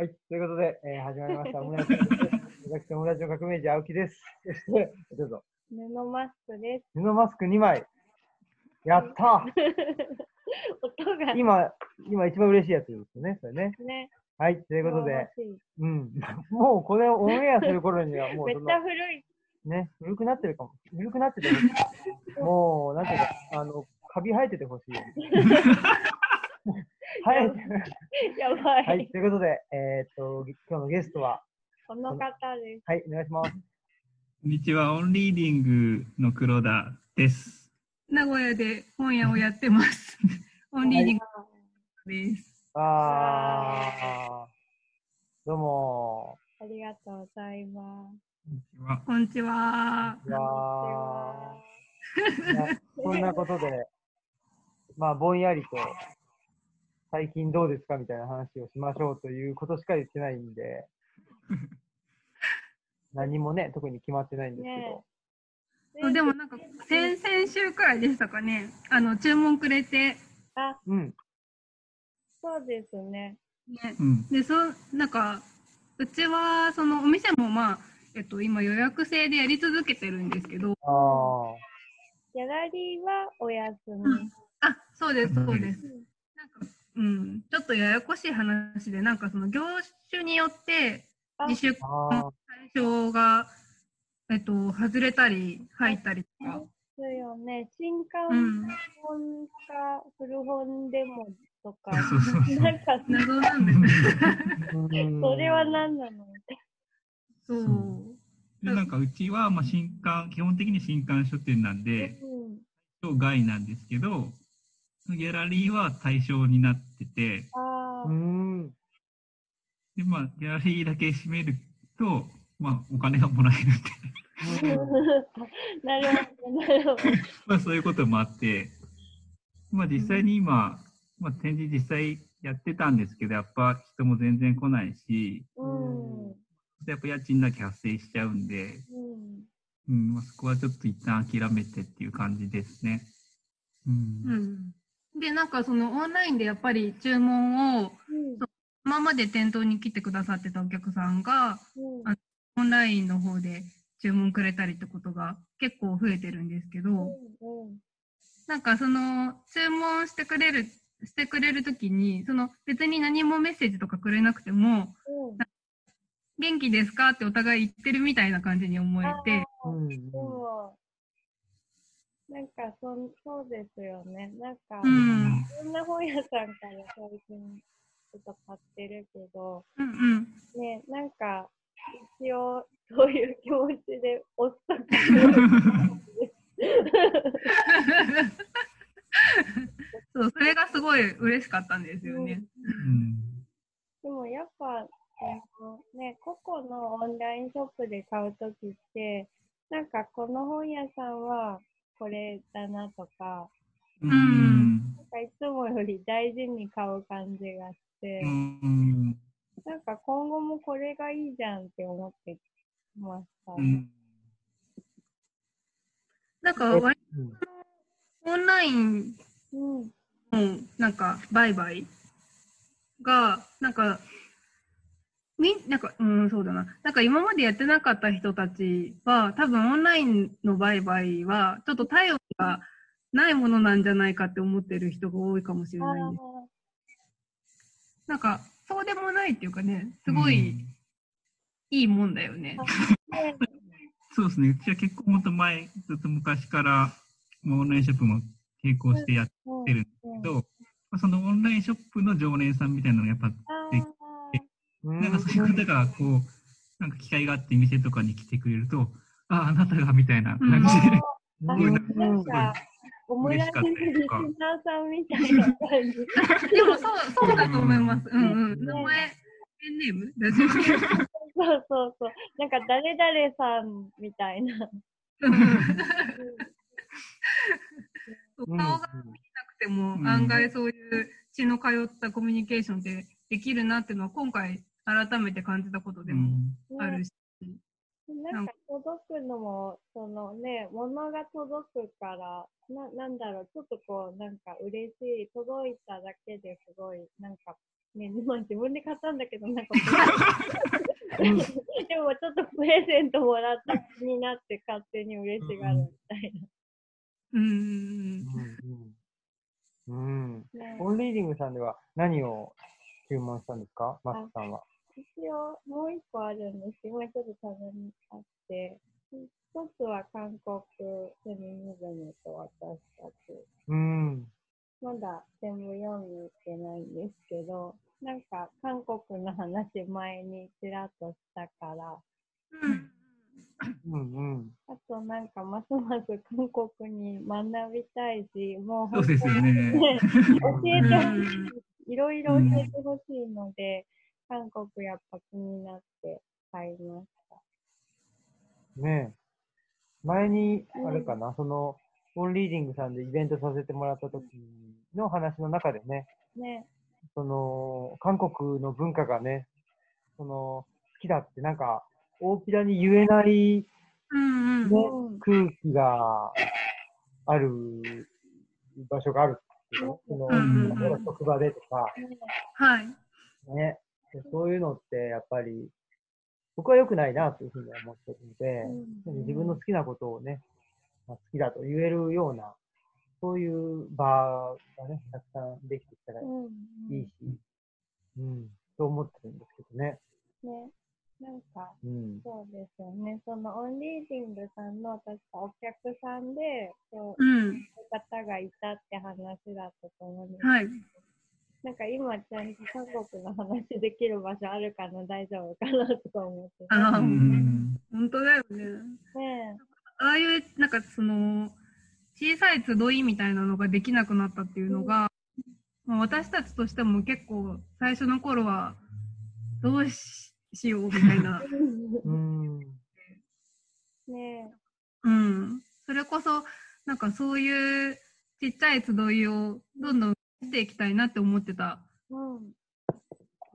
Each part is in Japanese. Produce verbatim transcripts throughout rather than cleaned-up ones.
はい、ということで、えー、始まりましたオムラジオ私、オムラジオ革命児青木です。そして、どうぞ。布マスクです。布マスクにまい。やったー音が今、今一番嬉しいやつですよね、それね。ね。はい、ということで、うん、もうこれをオンエアする頃にはもうめっちゃ古い。ね、古くなってるかも。古くなっててもう、なんていうか、あの、カビ生えててほしい。はい、やばい。はい、ということで、えー、っと、今日のゲストはこの方です。はい、お願いします。こんにちは、オンリーディングの黒田です。名古屋で本屋をやってます。オンリーディングです。あー、どうもー。ありがとうございます。こんにちは。こんにちは。こんなことで、まあ、ぼんやりと。最近どうですかみたいな話をしましょうということしか言ってないんで何もね、特に決まってないんですけど、ね、でもなんか先々週くらいでしたかね、あの注文くれて、あ、うん、そうですね、ね、うん、で、そ、なんかうちはそのお店もまあ、えっと、今予約制でやり続けてるんですけど、あ、ギャラリーはお休み、うん、あ、そうです、そうです、うん、なんかうん、ちょっとややこしい話で、なんかその業種によって自粛の対象が、えっと、外れたり入ったりとかですよね、新刊本か古本でもとか、うん、なんか謎なんだよねそれは何なのそう、でなんかうちはまあ新刊、基本的に新刊書店なんで、うん、外なんですけどギャラリーは対象になってて、あ、で、まあ、ギャラリーだけ閉めると、まあ、お金がもらえるってなるほど、なるほどまあ、そういうこともあって、まあ、実際に今、まあ、展示実際やってたんですけど、やっぱ人も全然来ないし、うん、やっぱ家賃だけ発生しちゃうんで、うん、うん、まあ、そこはちょっと一旦諦めてっていう感じですね。うん、うん、で、なんかそのオンラインでやっぱり注文を、うん、今まで店頭に来てくださってたお客さんが、うん、あのオンラインの方で注文くれたりってことが結構増えてるんですけど、うんうん、なんかその注文してくれるしてくれるときに、その別に何もメッセージとかくれなくても、うん、元気ですかってお互い言ってるみたいな感じに思えて、うんうん、なんかそ、そうですよね。なんか、うん、いろんな本屋さんから最近ちょっと買ってるけど、うんうん、ね、なんか、一応、そういう気持ちでおっさんそう、それがすごい嬉しかったんですよね。うん、でもやっぱ、ね、個々のオンラインショップで買うときって、なんかこの本屋さんは、これだなとか、うん、なんかいつもより大事に買う感じがして、うん、なんか今後もこれがいいじゃんって思ってました、うん、なんか割とオンラインのなんか売買がなんかみなんか、うん、そうだな。なんか今までやってなかった人たちは、多分オンラインの売買は、ちょっと対応がないものなんじゃないかって思ってる人が多いかもしれないんです。なんか、そうでもないっていうかね、すごい、うん、いいもんだよね。そうですね。うちは結構もっと前、ずっと昔から、オンラインショップも並行してやってるんですけど、そのオンラインショップの常連さんみたいなのがやっぱできて、なんかそういう方がこうなんか機会があって店とかに来てくれると、あ、あなたがみたいな感じで、なんかオムラジのリスナーさんみたいな感じでもそうそうだと思います。うんうん、名前ペンネームそうそうそう、なんか誰々さんみたいな顔が見えなくても案外そういう血の通ったコミュニケーションってできるなっていうのは今回改めて感じたことでもあるし、うん、なんか届くのもそのね、物が届くからな、なんだろう、ちょっとこうなんか嬉しい、届いただけですごいなんかね、今自分で買ったんだけどなんかでもちょっとプレゼントもらった気になって勝手に嬉しがるみたいな。うんうんうん、うんね、オンリーディングさんでは何を注文したんですか、マスさんは。一応もう一個あるんですけど、もう一つたまにあって、一つは韓国フェミニズムと私たち、うん、まだ全部読んでいってないんですけど、なんか韓国の話前にちらっとしたから、うんうんうん、あとなんかますます韓国に学びたいし、もう本当に、ね、そうですよね、教えてほしい、いろいろ教えてほしいので、うん、韓国やっぱ気になって買いました。ねえ、前にあれかな、うん、そのオンリーディングさんでイベントさせてもらった時の話の中でね、ね、その韓国の文化がね、その好きだってなんか大っぴらに言えない、ね、うんうん、空気がある場所があるっていうの、その、うんうん、職場でとか、はい、ね、そういうのってやっぱり僕は良くないなというふうに思っているので、うんうん、自分の好きなことをね、まあ、好きだと言えるようなそういう場がね、たくさんできてきたらいいし、うんうんうん、と思ってるんですけどね。ね、なんか、うん、そうですよね。そのオンリーディングさんの確かお客さんでそう、うん、方がいたって話だったと思うんですけど、はい、なんか今ちゃんと韓国の話できる場所あるかな、大丈夫かなとか思って、あ、うん、本当だよね。ね、ああいうなんかその小さい集いみたいなのができなくなったっていうのが、うん、まあ、私たちとしても結構最初の頃はどうししようみたいなうん、ね、うん、それこそなんかそういうちっちゃい集いをどんどんしていきたいなって思ってたと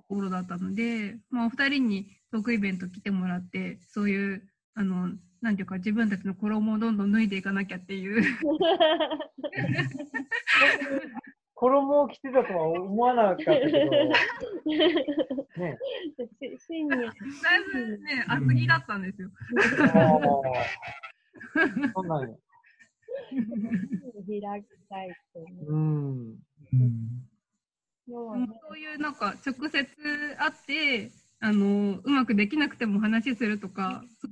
ころだったので、まあ、お二人にトークイベント来てもらってそういうあのなんていうか自分たちの衣をどんどん脱いでいかなきゃっていう衣を着てたとは思わなかったけどね、真にだいぶね、厚着だったんですよ、うん、そうなんよ、開きたいってね、うん、うん、そういうなんか直接会ってあのうまくできなくても話するとか、そう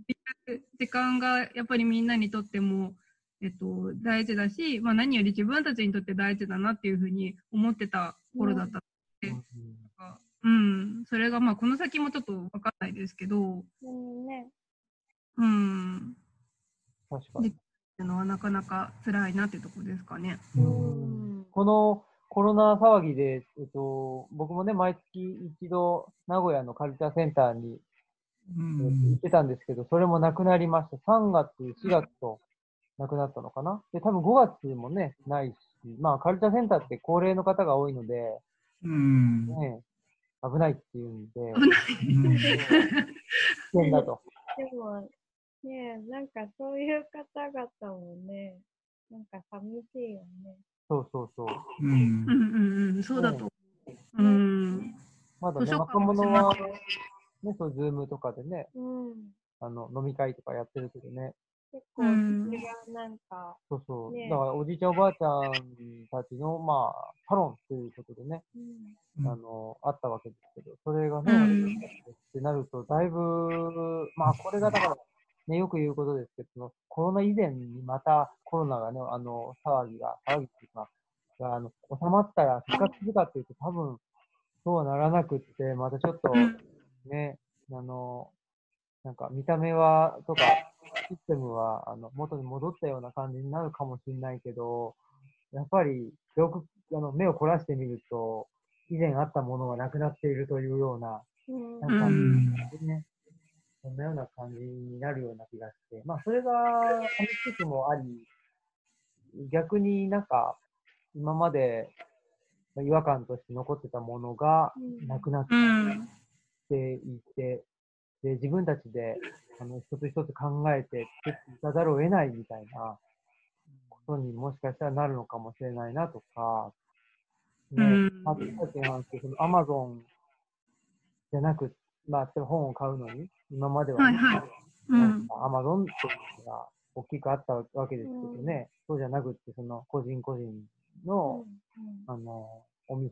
いう時間がやっぱりみんなにとってもえっと、大事だし、まあ、何より自分たちにとって大事だなっていうふうに思ってた頃だったので、うんうん、それがまあこの先もちょっと分かんないですけど、うんね、うん、確かにできるのはなかなか辛いなってとこですかね。うん、このコロナ騒ぎで、えっと、僕もね毎月一度名古屋のカルチャーセンターに、うん、行ってたんですけど、それもなくなりました。さんがつしがつとなくなったのかな。で、多分ごがつもね、ないし、まあ、カルチャーセンターって高齢の方が多いので、うん、ね、危ないっていうんで、危険だと。でも、ね、なんかそういう方々もね、なんか寂しいよね。そうそうそう。うんうんうん、そうだと。ね、うん。まだね、若者は、ね、そう、ズームとかでね、うん、あの、飲み会とかやってるけどね、結構違う、なんか、うん、そうそう、ね、だからおじいちゃんおばあちゃんたちのまあサロンということでね、うん、あのあったわけですけど、それがね、うん、ってなるとだいぶまあこれがだからね、よく言うことですけど、そのコロナ以前にまたコロナがね、あの騒ぎが騒ぎっていうか、あの収まったら復活するかっていうと多分そうはならなくって、またちょっとね、あのなんか見た目はとか。システムはあの元に戻ったような感じになるかもしれないけど、やっぱりよくあの目を凝らしてみると、以前あったものがなくなっているというような、なんか、ね、うん、そんなような感じになるような気がして、まあ、それが寂しくもあり、逆になんか今まで違和感として残ってたものがなくなっていて、で自分たちであの一つ一つ考えて作っていかざるを得ないみたいなことにもしかしたらなるのかもしれないなとか、アマゾンじゃなく、まあ、本を買うのに、今までは、ね、はいはいうん、アマゾンっていうのが大きくあったわけですけどね、うん、そうじゃなくって、その個人個人の、うんうん、あの、お店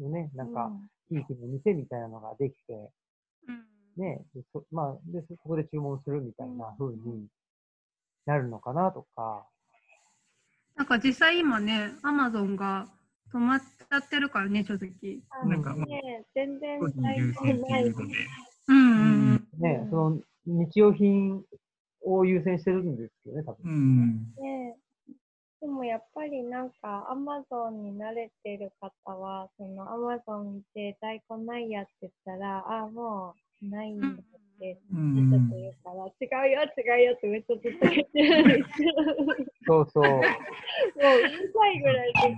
のね、なんか、地域の店みたいなのができて、うん、ね、でそまあで、そこで注文するみたいな風になるのかなとか。なんか実際今ね、アマゾンが止まっちゃってるからね、書籍。なんか、ね、全然優先してるので。うんうんうん。ね、その日用品を優先してるんですけどね、多分。うん。ね、でもやっぱりなんか、アマゾンに慣れてる方は、そのアマゾンで在庫ないやって言ったら、ああ、もうないんだって、ちょっと言うから、違うよ、違うよってめっちゃずっと言ってるんですよ。そうそう。もううるさいぐらいずっと。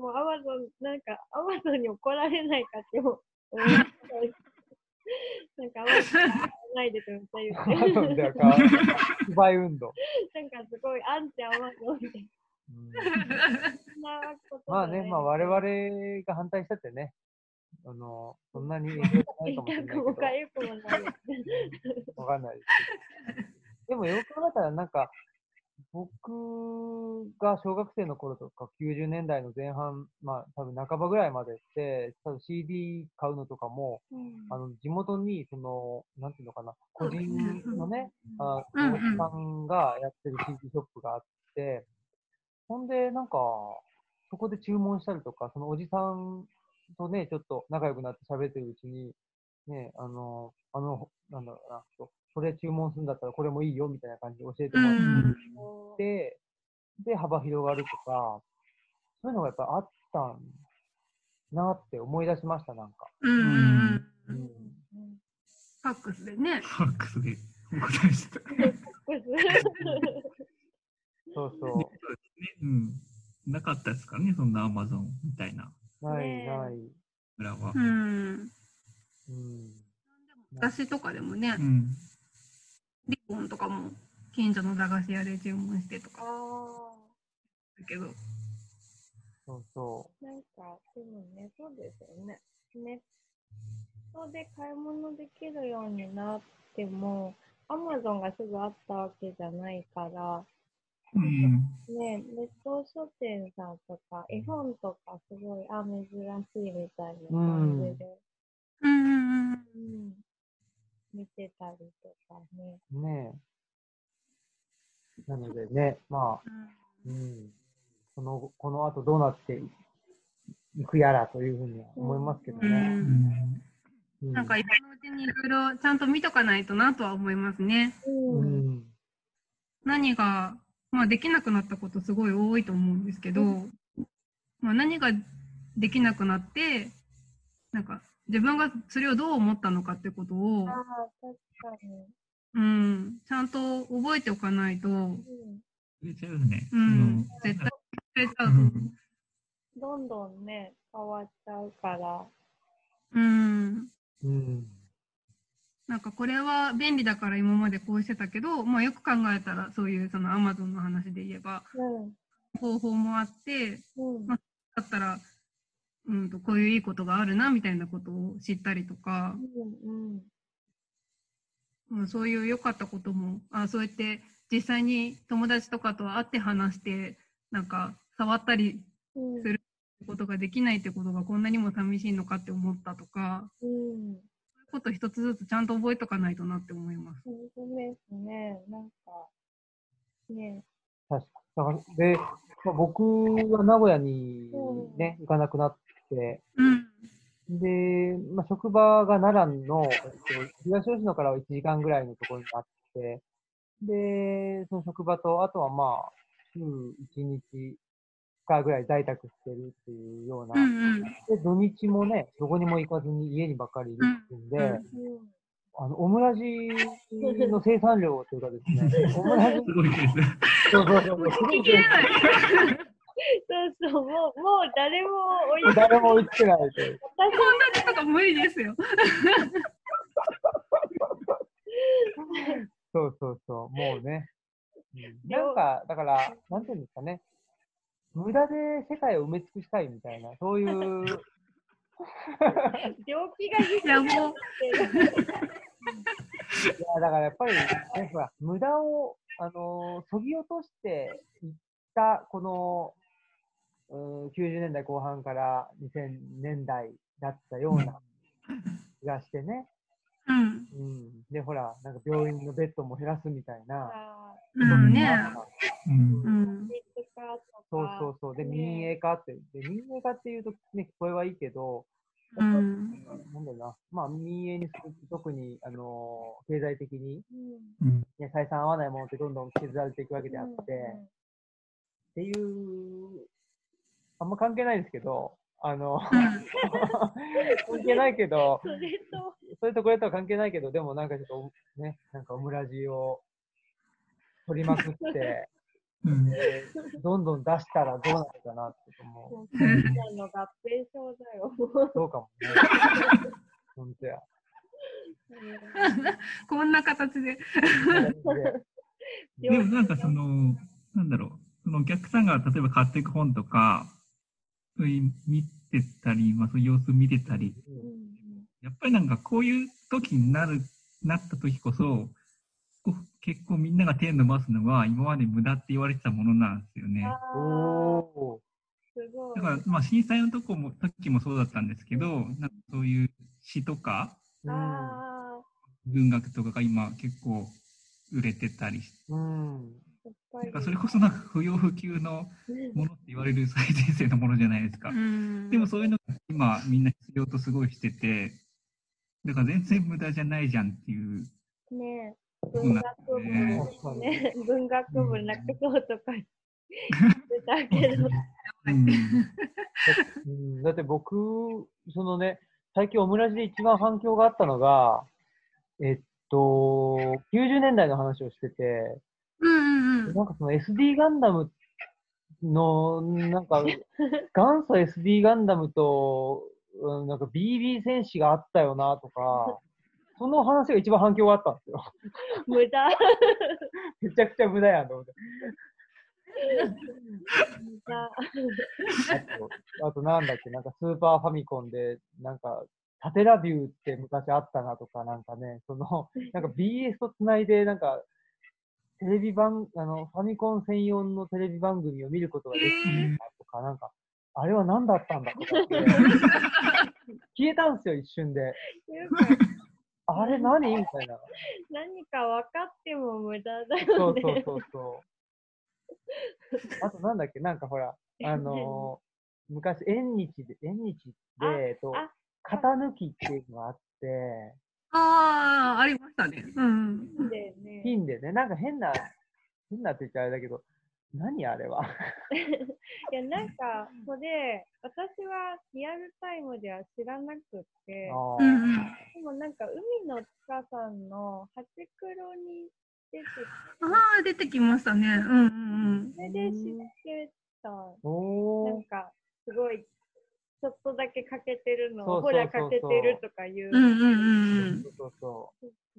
もうアマゾン、なんかアマゾンに怒られないかって思う。なんかアマゾンに怒られないでとめっちゃ言って。アマゾンでは変わる。不買運動。なんかすごいアンチアマゾンみたいな。そんなことない。まあね、まあ我々が反対したってね、あの、そんなに影響ないかもしれないけど。わかんないです。でもよく考えたらなんか、僕が小学生の頃とかきゅうじゅうねんだいの前半、まあ多分半ばぐらいまでって、多分 シーディー 買うのとかも、うん、あの地元にその、なんていうのかな、個人のね、おじさんがやってる シーディー ショップがあって、ほんでなんか、そこで注文したりとか、そのおじさんとね、ちょっと仲良くなって喋ってるうちに、ね、あの、あの、なんだろうな、これ注文するんだったらこれもいいよみたいな感じで教えてもらって、うん、で幅広がるとかそういうのがやっぱあったんなって思い出しました。なんかうん、うん、ファックスでねファックスでお答えしたそうそうそうですね、うん、なかったですからねそんな Amazon みたいなないない裏はうん、うん、私とかでもね、うんリボンとかも近所の駄菓子屋で注文してとかだけどそうそうなんかでもねそうですよねネットで買い物できるようになってもアマゾンがすぐあったわけじゃないから、うん、ねネット書店さんとか絵本とかすごいあ珍しいみたいな感じでうん、うんうん見てたりとかね。ねえ。なのでね、まあ、うんうん、この、この後どうなっていくやらというふうに思いますけどね。うんうん、なんか今のうちにいろいろちゃんと見とかないとなとは思いますね。うん、何が、まあできなくなったことすごい多いと思うんですけど、うん、まあ何ができなくなって、なんか、自分がそれをどう思ったのかってことを、あ確かにうん、ちゃんと覚えておかないと、うん、絶対忘れちゃう。どんどんね、変わっちゃうから、うん、うん、なんかこれは便利だから今までこうしてたけど、まあよく考えたらそういうその Amazon の話で言えば、うん、方法もあって、うん、まあだったら。うんとこういういいことがあるなみたいなことを知ったりとか、うんうんうん、そういう良かったこともあそうやって実際に友達とかと会って話してなんか触ったりすることができないってことがこんなにも寂しいのかって思ったとか、うん、そういうこと一つずつちゃんと覚えとかないとなって思います。そうですね、なんかね確かにで、まあ、僕は名古屋に、ねうん、行かなくなってうん、で、まあ、職場が奈良の、えっと、東吉野からはいちじかんぐらいのところにあって、で、その職場と、あとはまあ、週いちにちかぐらい在宅してるっていうような、うんうん、で土日もね、どこにも行かずに家にばっかりいるっていうんで、うんうん、あの、オムラジの生産量というかですね、オムラジすごいですね。そうそうそう。そうそう、もう、もう誰も追いつけない。誰も追いつけないという。こんなことが無理ですよ。そうそうそう、もうね。なんか、だから、なんていうんですかね。無駄で世界を埋め尽くしたいみたいな、そういう病気がいいじゃん、もういやだからやっぱり、ね、ほら無駄をあのそぎ落としていったこのうんきゅうじゅうねんだいこう半からにせんねんだいだったような気がしてね、うんうん、でほらなんか病院のベッドも減らすみたいな、うんね、うんうん、そうそうそうで民営化ってで民営化っていうとね聞こえはいいけど、うん、なんだろうな、まあ民営にすると特にあの経済的に、うんね、採算合わないものってどんどん削られていくわけであって、うん、っていうあんま関係ないですけど。あの関係ないけどそれとそれとこれとは関係ないけどでもなんかちょっとねなんかオムラジを取りまくって、うん、どんどん出したらどうなるかなって思う。そうちゃんの合併症だよ。そうかもね。本当や。こんな形で。でもなんかそのなんだろうそのお客さんが例えば買っていく本とか。見てたり、まあ、そういう様子見てたり、やっぱりなんかこういう時になるなった時こそ、こ結構みんなが手を伸ばすのは今まで無駄って言われてたものなんですよね。おすごい。だからまあ震災のとこも時もそうだったんですけど、なんかそういう詩とか、あ文学とかが今結構売れてたりして。うんなんかそれこそなんか不要不急のものって言われる最前線のものじゃないですか。でもそういうのが今みんな必要とすごいしてて、だから全然無駄じゃないじゃんっていう。ねえ、文学部、ね、文学部なくそうとか言ってたけど。うん、だって僕、そのね、最近オムラジで一番反響があったのが、えっと、きゅうじゅうねんだいの話をしてて、なんかその エスディー ガンダムのなんか元祖 エスディー ガンダムとなんか ビービー 戦士があったよなとかその話が一番反響があったんですよ。無駄めちゃくちゃ無駄やんと思ってあと、あとなんだっけなんかスーパーファミコンでなんかタテラビューって昔あったなとかなんかねそのなんか ビーエス とつないでなんかテレビ番、あの、ファミコン専用のテレビ番組を見ることができるとか、なんか、あれは何だったんだとかって消えたんですよ、一瞬で。あれ何みたいな。何か分かっても無駄だよね。そうそうそうそう。あとなんだっけ、なんかほら、あのー、昔、縁日で、縁日で、えっと、型抜きっていうのがあって、ああ、ありましたね。うん。金でね、なんか変な、変なって言っちゃあれだけど、何あれは。いや、なんか、これ、私はリアルタイムでは知らなくて、でもなんか、海の塚さんのハチクロに出てきた。ああ、出てきましたね。うんうんうん。それで知ってた。おなんか、すごい。ちょっとだけ欠けてるのをほら欠けてるとかいう。うんうんうん。そうそう。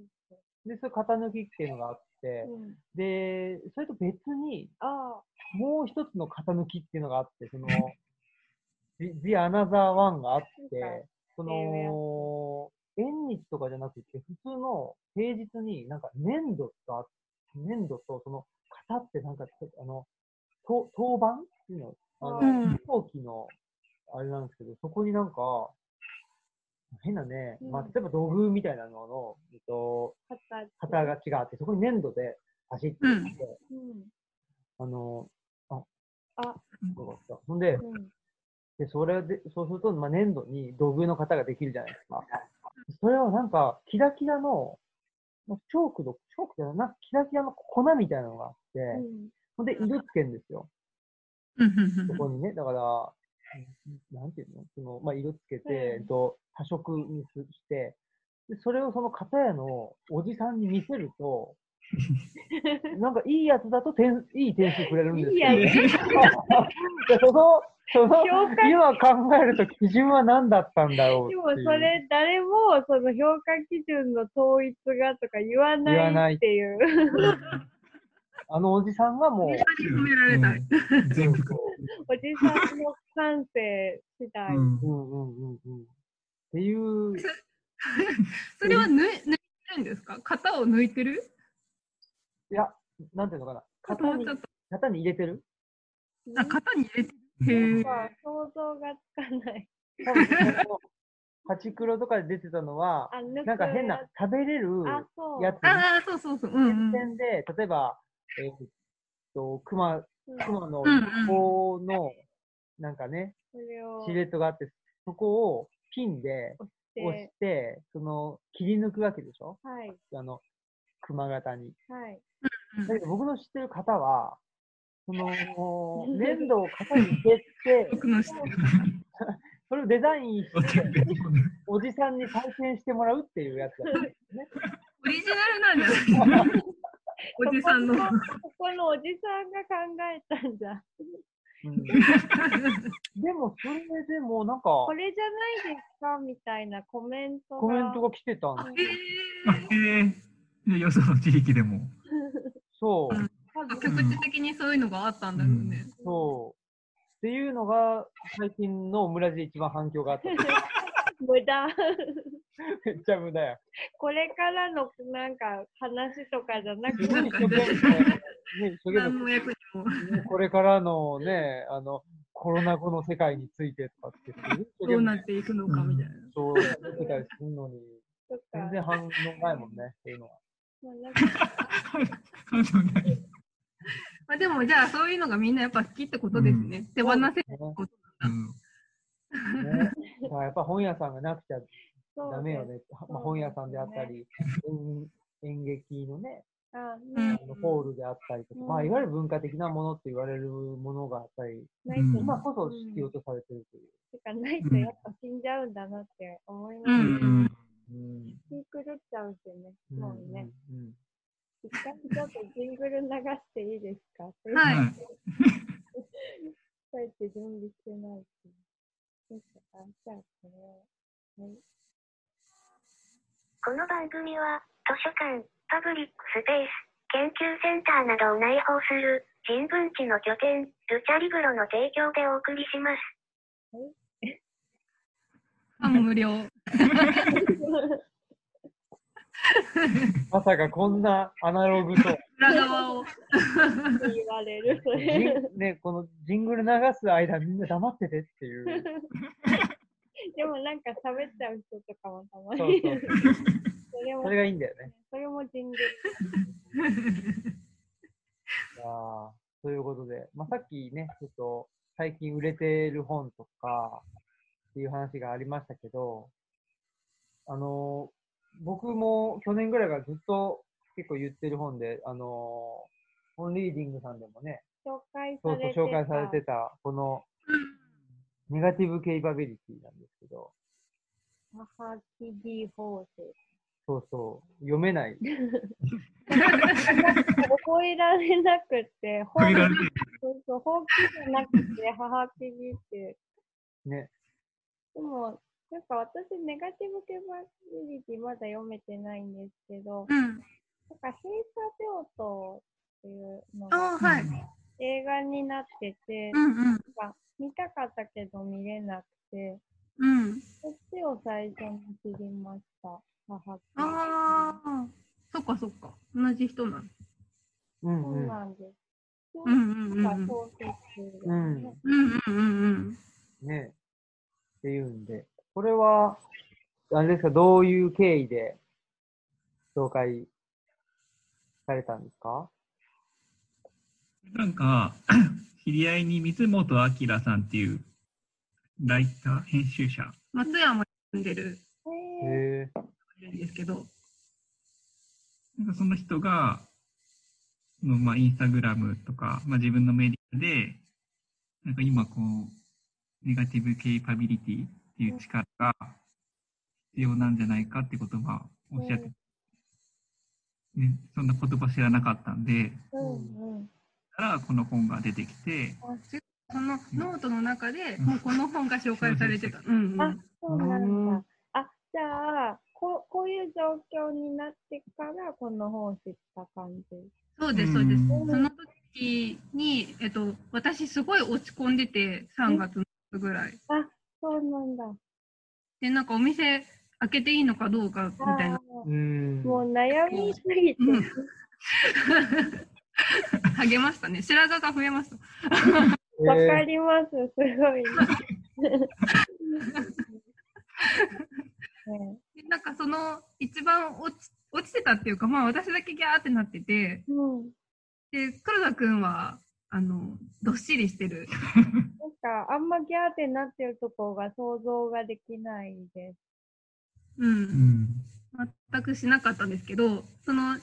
で、それ型抜きっていうのがあって、うん、で、それと別に、あもう一つの型抜きっていうのがあって、その、The Another One があって、その、縁日とかじゃなくて、普通の平日になんか粘土と、粘土とその型ってなんか、あの、と陶板っていうの、あの、飛行機の、あれなんですけど、そこになんか、変なね、まあ、例えば土偶みたいなのの、えっと、型が違って、そこに粘土で走っていって、うん、あの、あ、あ、そうだった。ほんで、うん、で、それで、そうすると、まあ、粘土に土偶の型ができるじゃないですか。それはなんか、キラキラの、チョークの、チョークじゃなく、キラキラの粉みたいなのがあって、うん、ほんで、色つけるんですよ。そこにね、だから、なんていうのその、まあ、色つけて、多色にしてで、それをその片屋のおじさんに見せると、なんかいいやつだと点いい点数くれるんですけど、ね、いいその、その今考えると基準は何だったんだろうっていう。でもそれ、誰もその評価基準の統一がとか言わないっていう。あのおじさんがもう、全部おじさんの感性次第。うんうんうんうん。っていう。それは抜いてるんですか？型を抜いてる？いや、なんていうのかな。型に、型に入れてる？あ、型に入れてる。まあ、想像がつかない。多分ハチクロとかで出てたのは、なんか変な食べれるやつ。ああ、そうそうそう。うん。点で、例えば、えー、っと、クマ、クマのこの、なんかね、シルエットがあって、そこをピンで押して、その、切り抜くわけでしょ？はい。あの、クマ型に。はい。だけど僕の知ってる方は、その、粘土を型に入れて、それをデザインして、おじさんに体験してもらうっていうやつだったんですね。オリジナルなんじゃない？おじさんの。ここのおじさんが考えたんじゃ。うん、でも、それでもなんか、これじゃないですかみたいなコメントが。コメントが来てたんですよ。へぇー。よその地域でも。そう。局地的にそういうのがあったんだろうね。うん、そう。っていうのが最近のオムラジで一番反響があった。無駄。めっちゃ無駄や。これからのなんか話とかじゃなくて、ね、何の役にも。これからのね、あのコロナ後の世界についてとかってどうなっていくのかみたいな。そうやってたりするのに、全然反応ないもんねっていうのは。反応ない。まあでもじゃあそういうのがみんなやっぱ好きってことですね。手放せることだな。やっぱ本屋さんがなくちゃダメよね。まあ、本屋さんであったり、演劇のね、ホールであったりとか、まあ、いわゆる文化的なものって言われるものがあったり、今こそ必要とされてるという。てかないとやっぱ死んじゃうんだなって思いますね。気狂っちゃうんですよね。もうね。一回ちょっとジングル流していいですか？はい。そうやって準備してないし。じゃあこれ、はい。この番組は図書館、パブリックスペース、研究センターなどを内包する人文地の拠点、ルチャリブロの提供でお送りします。はい、あ、無料。まさかこんなアナログと裏側を言われるそれね、このジングル流す間みんな黙っててっていうでもなんか喋っちゃう人とかもたまにそうそうそうそれもそれがいいんだよね。それもジングルあ、ということで、まあ、さっきねちょっと最近売れてる本とかっていう話がありましたけど、あの僕も去年ぐらいからずっと結構言ってる本で、あのー、本リーディングさんでもね、紹介されてた。そうそう、紹介されてた、この、ネガティブ・ケイパビリティなんですけど。マハキディ法制。そうそう、読めない。覚えられなくて、ほうきじゃなくて、ハハキディって。ね。でもなんか私、ネガティブ・ケイパビリティまだ読めてないんですけど、うん、なんか閉鎖病棟っていうのが映画になってて、うんうん、なんか見たかったけど見れなくて、うん、そっちを最初に知りました。母ああ、そっかそっか。同じ人なの。そうなんです。うんうん、なんか小説がね。うんうんうんうん。ねえ。っていうんで。これは、あれですか、どういう経緯で紹介されたんですか？なんか、知り合いに水本明さんっていうライター、編集者。松山に住んでる。へぇ。いるんですけど、なんかその人が、のまあ、インスタグラムとか、まあ、自分のメディアで、なんか今こう、ネガティブケイパビリティっていう力が必要なんじゃないかって言葉をおっしゃって、うんね、そんな言葉知らなかったんで、うんうん、からこの本が出てきて、そのノートの中で、うん、もうこの本が紹介されてた。うんうん、あ、そうなんだ。あ、じゃあこう、こういう状況になってからこの本を知った感じ。そうですそうです。うん、その時に、えっと、私すごい落ち込んでて、さんがつぐらい。あ、そうなんだ。で、なんかお店開けていいのかどうかみたいな。うん、もう悩みすぎて。うん、励ましたね。白髪が増えました。わかります。すごい、ね。なんかその一番落ち、落ちてたっていうか、まあ私だけギャーってなってて、うん、で黒田くんはあのどっしりしてる。なんかあんまギャーってなってるとこが想像ができないです。うん。うん、全くしなかったんですけど、その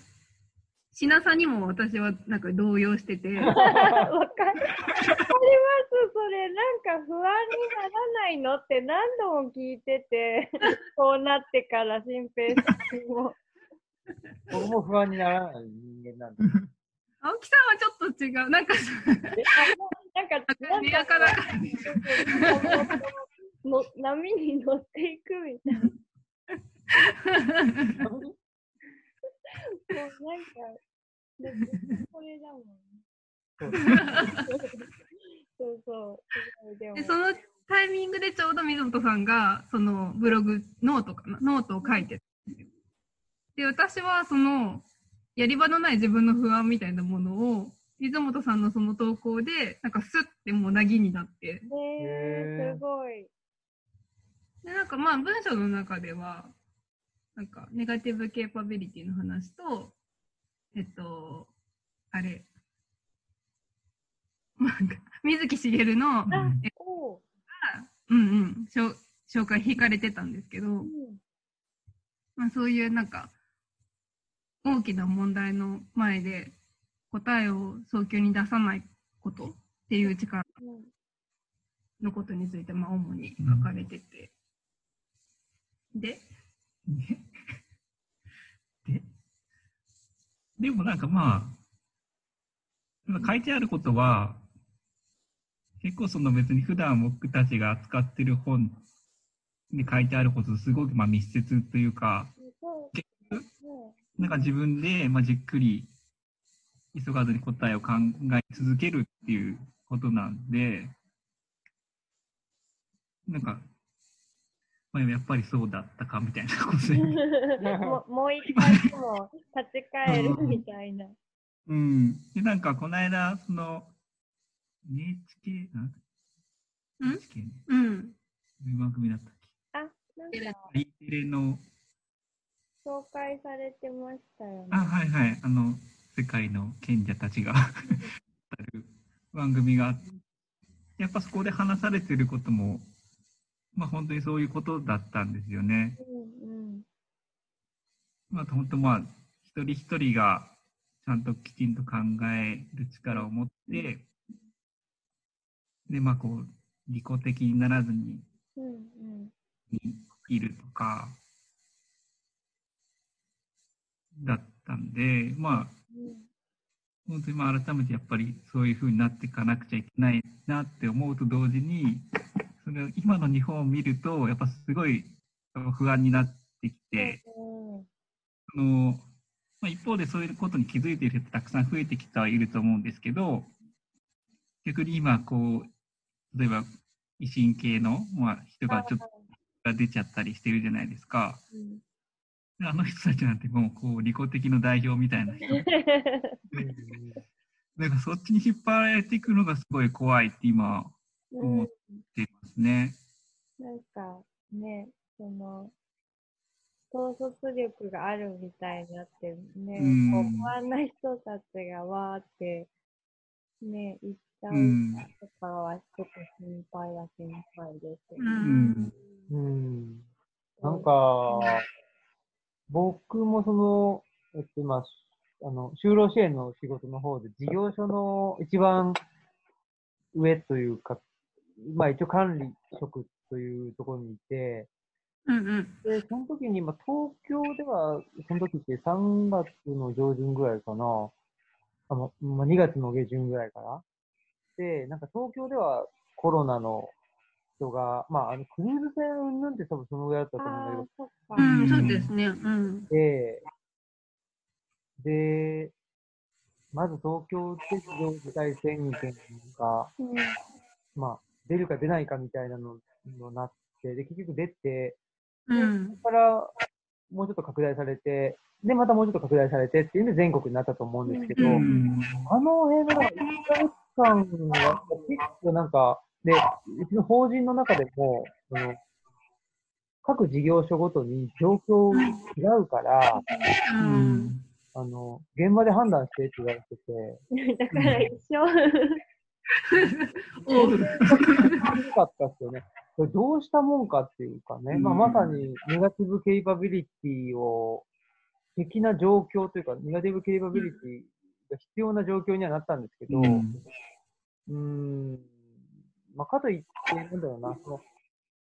しなさにも私はなんか動揺してて。わかる。それなんか不安にならないのって何度も聞いてて、こうなってから心平さんも僕も不安にならない人間なんです。青木さんはちょっと違う、なんかなんかなんかからの波に乗っていくみたいな。もうなんかこれだもんね。そうそう。でもでそのタイミングでちょうど水本さんがそのブログノートかな、ノートを書いてで、私はそのやり場のない自分の不安みたいなものを水本さんのその投稿でなんかスッてもうなぎになって、へーすごい。でなんかまあ文章の中ではなんかネガティブケーパビリティの話と、えっとあれ水木しげるの、えおうんうん、紹介引かれてたんですけど、うん、まあ、そういうなんか大きな問題の前で答えを早急に出さないことっていう力のことについて、まあ、主に書かれてて、うん、でででもなんかまあ書いてあることは結構その別に普段僕たちが扱ってる本に書いてあることとすごくまあ密接というか、結局なんか自分でまあじっくり急がずに答えを考え続けるっていうことなんで、なんかまあやっぱりそうだったかみたいなことでも, もう一回も立ち返るみたいな。うん。でなんかこの間そのエヌエイチケー なんか エヌエイチケー ね、うん、そういう番組だったっけ。あ、なんか B テレの紹介されてましたよね。あ、はいはい、あの世界の賢者たちがある番組があって、やっぱそこで話されてることもまあ本当にそういうことだったんですよね。うんうん。まあ本当まあ一人一人がちゃんときちんと考える力を持って、でまあこう利己的にならずに、うんうん、いるとかだったんで、まあ、うん、本当にまあ改めてやっぱりそういう風になっていかなくちゃいけないなって思うと同時に、その今の日本を見るとやっぱすごい不安になってきて、うん、のまあ、一方でそういうことに気づいている人たくさん増えてきてはいると思うんですけど、逆に今こう例えば維新系の、まあ、人がちょっと出ちゃったりしてるじゃないですか、うん、あの人たちなんてもうこう利己的の代表みたいな人なんかそっちに引っ張られていくのがすごい怖いって今思っていますね、うん、なんかね、その統率力があるみたいになってね、うん、こう不安な人たちがわーってね、いっちゃうとかはちょっと心配は心配です、うんうん、なんか僕もその、えっと、今あの就労支援の仕事の方で事業所の一番上というか、まあ、一応管理職というところにいて、うんうん、でその時に今東京ではその時ってさんがつの上旬ぐらいかな、あのまあ、にがつの下旬ぐらいから。で、なんか東京ではコロナの人が、まあ、あのクルーズ船なんて多分そのぐらいだったと思うんだけど。うん、そうですね。うん。で、で、まず東京で非常事態宣言が、うん、まあ、出るか出ないかみたいなのになって、で、結局出て、うん、そこからもうちょっと拡大されて、で、またもうちょっと拡大されてっていうんで全国になったと思うんですけど、うん、あの映画がいっかげつかんは結構なんか、で、うちの法人の中でも、その各事業所ごとに状況違うから、うんうん、あの、現場で判断してって言われてて。だから一緒。うん、よかったですよね。これどうしたもんかっていうかね、うん、まあ、まさにネガティブケイパビリティを、的な状況というか、ネガティブケイパビリティが必要な状況にはなったんですけど、うん、うーん、まあ、かといって、なんだろうな、その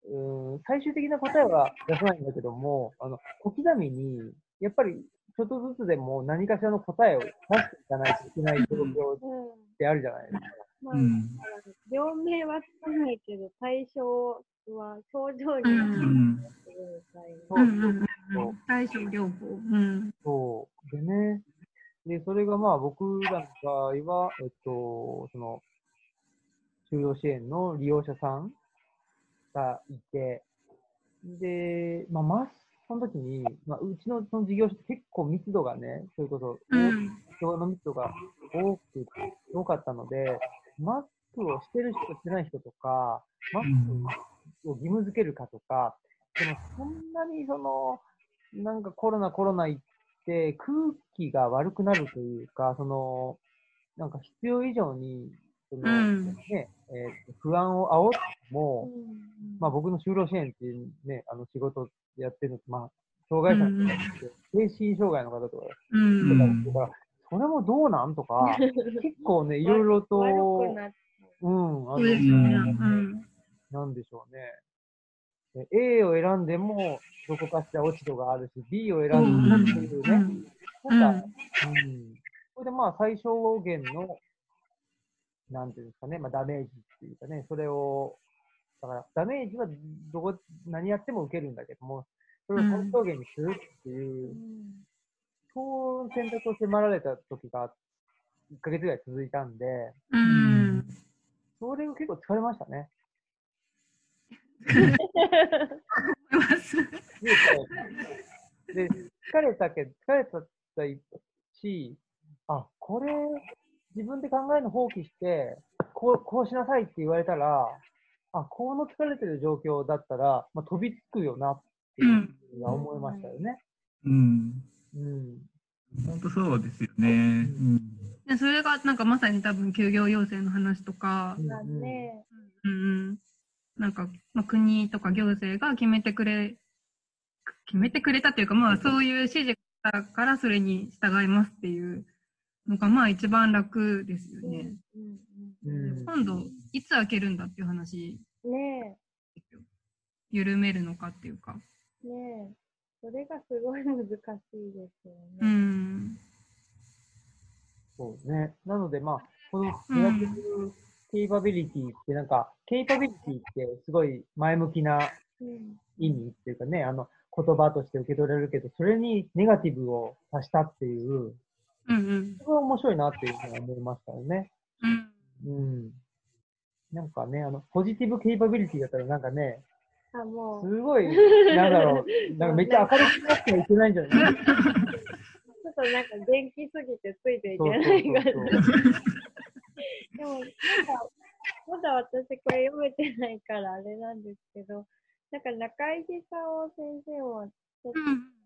うーん最終的な答えは出さないんだけども、あの、小刻みに、やっぱり、ちょっとずつでも何かしらの答えを出していかないといけない状況ってあるじゃないですか。うんうん、まあ、病名はつかないけど、対象は症状になっているみたいな。対症療法。うん、そう。でね、で、それがまあ僕らの場合は、えっと、その、就労支援の利用者さんがいて、で、まあ、まあ、その時に、まあ、うちのその事業所って結構密度がね、それこそ、人の密度が多く、多かったので、マスクをしてる人としてない人とか、マスクを義務づけるかとか、でもそんなにその、なんかコロナコロナ言って空気が悪くなるというか、その、なんか必要以上に、その、うん、ね、えー、不安を煽っても、まあ僕の就労支援っていうね、あの仕事やってるの、まあ、障害者の方とか、うん、精神障害の方とか、うん、だから、それもどうなんとか、結構ね、いろいろと、うん、あの、うん、なんでしょうね。A を選んでも、どこかしら落ち度があるし、B を選んでもっていうね、うん、なんか、うん。それでまあ、最小限の、なんていうんですかね、まあ、ダメージっていうかね、それを、だから、ダメージはどこ、何やっても受けるんだけども、それを最小限にするっていう、そういう選択を迫られた時が、いっかげつぐらい続いたんで、うん、それを結構疲れましたね。で、疲れたけど、疲れたし、あ、これ、自分で考えるの放棄して、こう、こうしなさいって言われたら、あ、この疲れてる状況だったら、まあ、飛びつくよなっていうのは思いましたよね。うん。うん。本当そうですよね。うん。で、それがなんかまさに多分休業要請の話とか、うんうん。なんか、まあ、国とか行政が決めてくれ、決めてくれたというか、まあそういう指示だからそれに従いますっていう。なんかまあ一番楽ですよね。うんうんうん、今度いつ開けるんだっていう話、ねえ、緩めるのかっていうか、ねえ、それがすごい難しいですよね。うん、そうね。なのでまあこのネガティブケイパビリティってなんか、うん、ケイパビリティってすごい前向きな意味っていうかね、あの言葉として受け取れるけど、それにネガティブを足したっていう。うんうん、それは面白いなっていうふうに思いましたよね。うん。うん。なんかね、あの、ポジティブケイパビリティだったらなんかね、あ、もうすごい、なんだろう、なんかめっちゃ明るくなってはいけないんじゃない？ちょっとなんか元気すぎてついていけない感じ。でも、なんか、まだ私これ読めてないからあれなんですけど、なんか中井久夫先生もちょっとし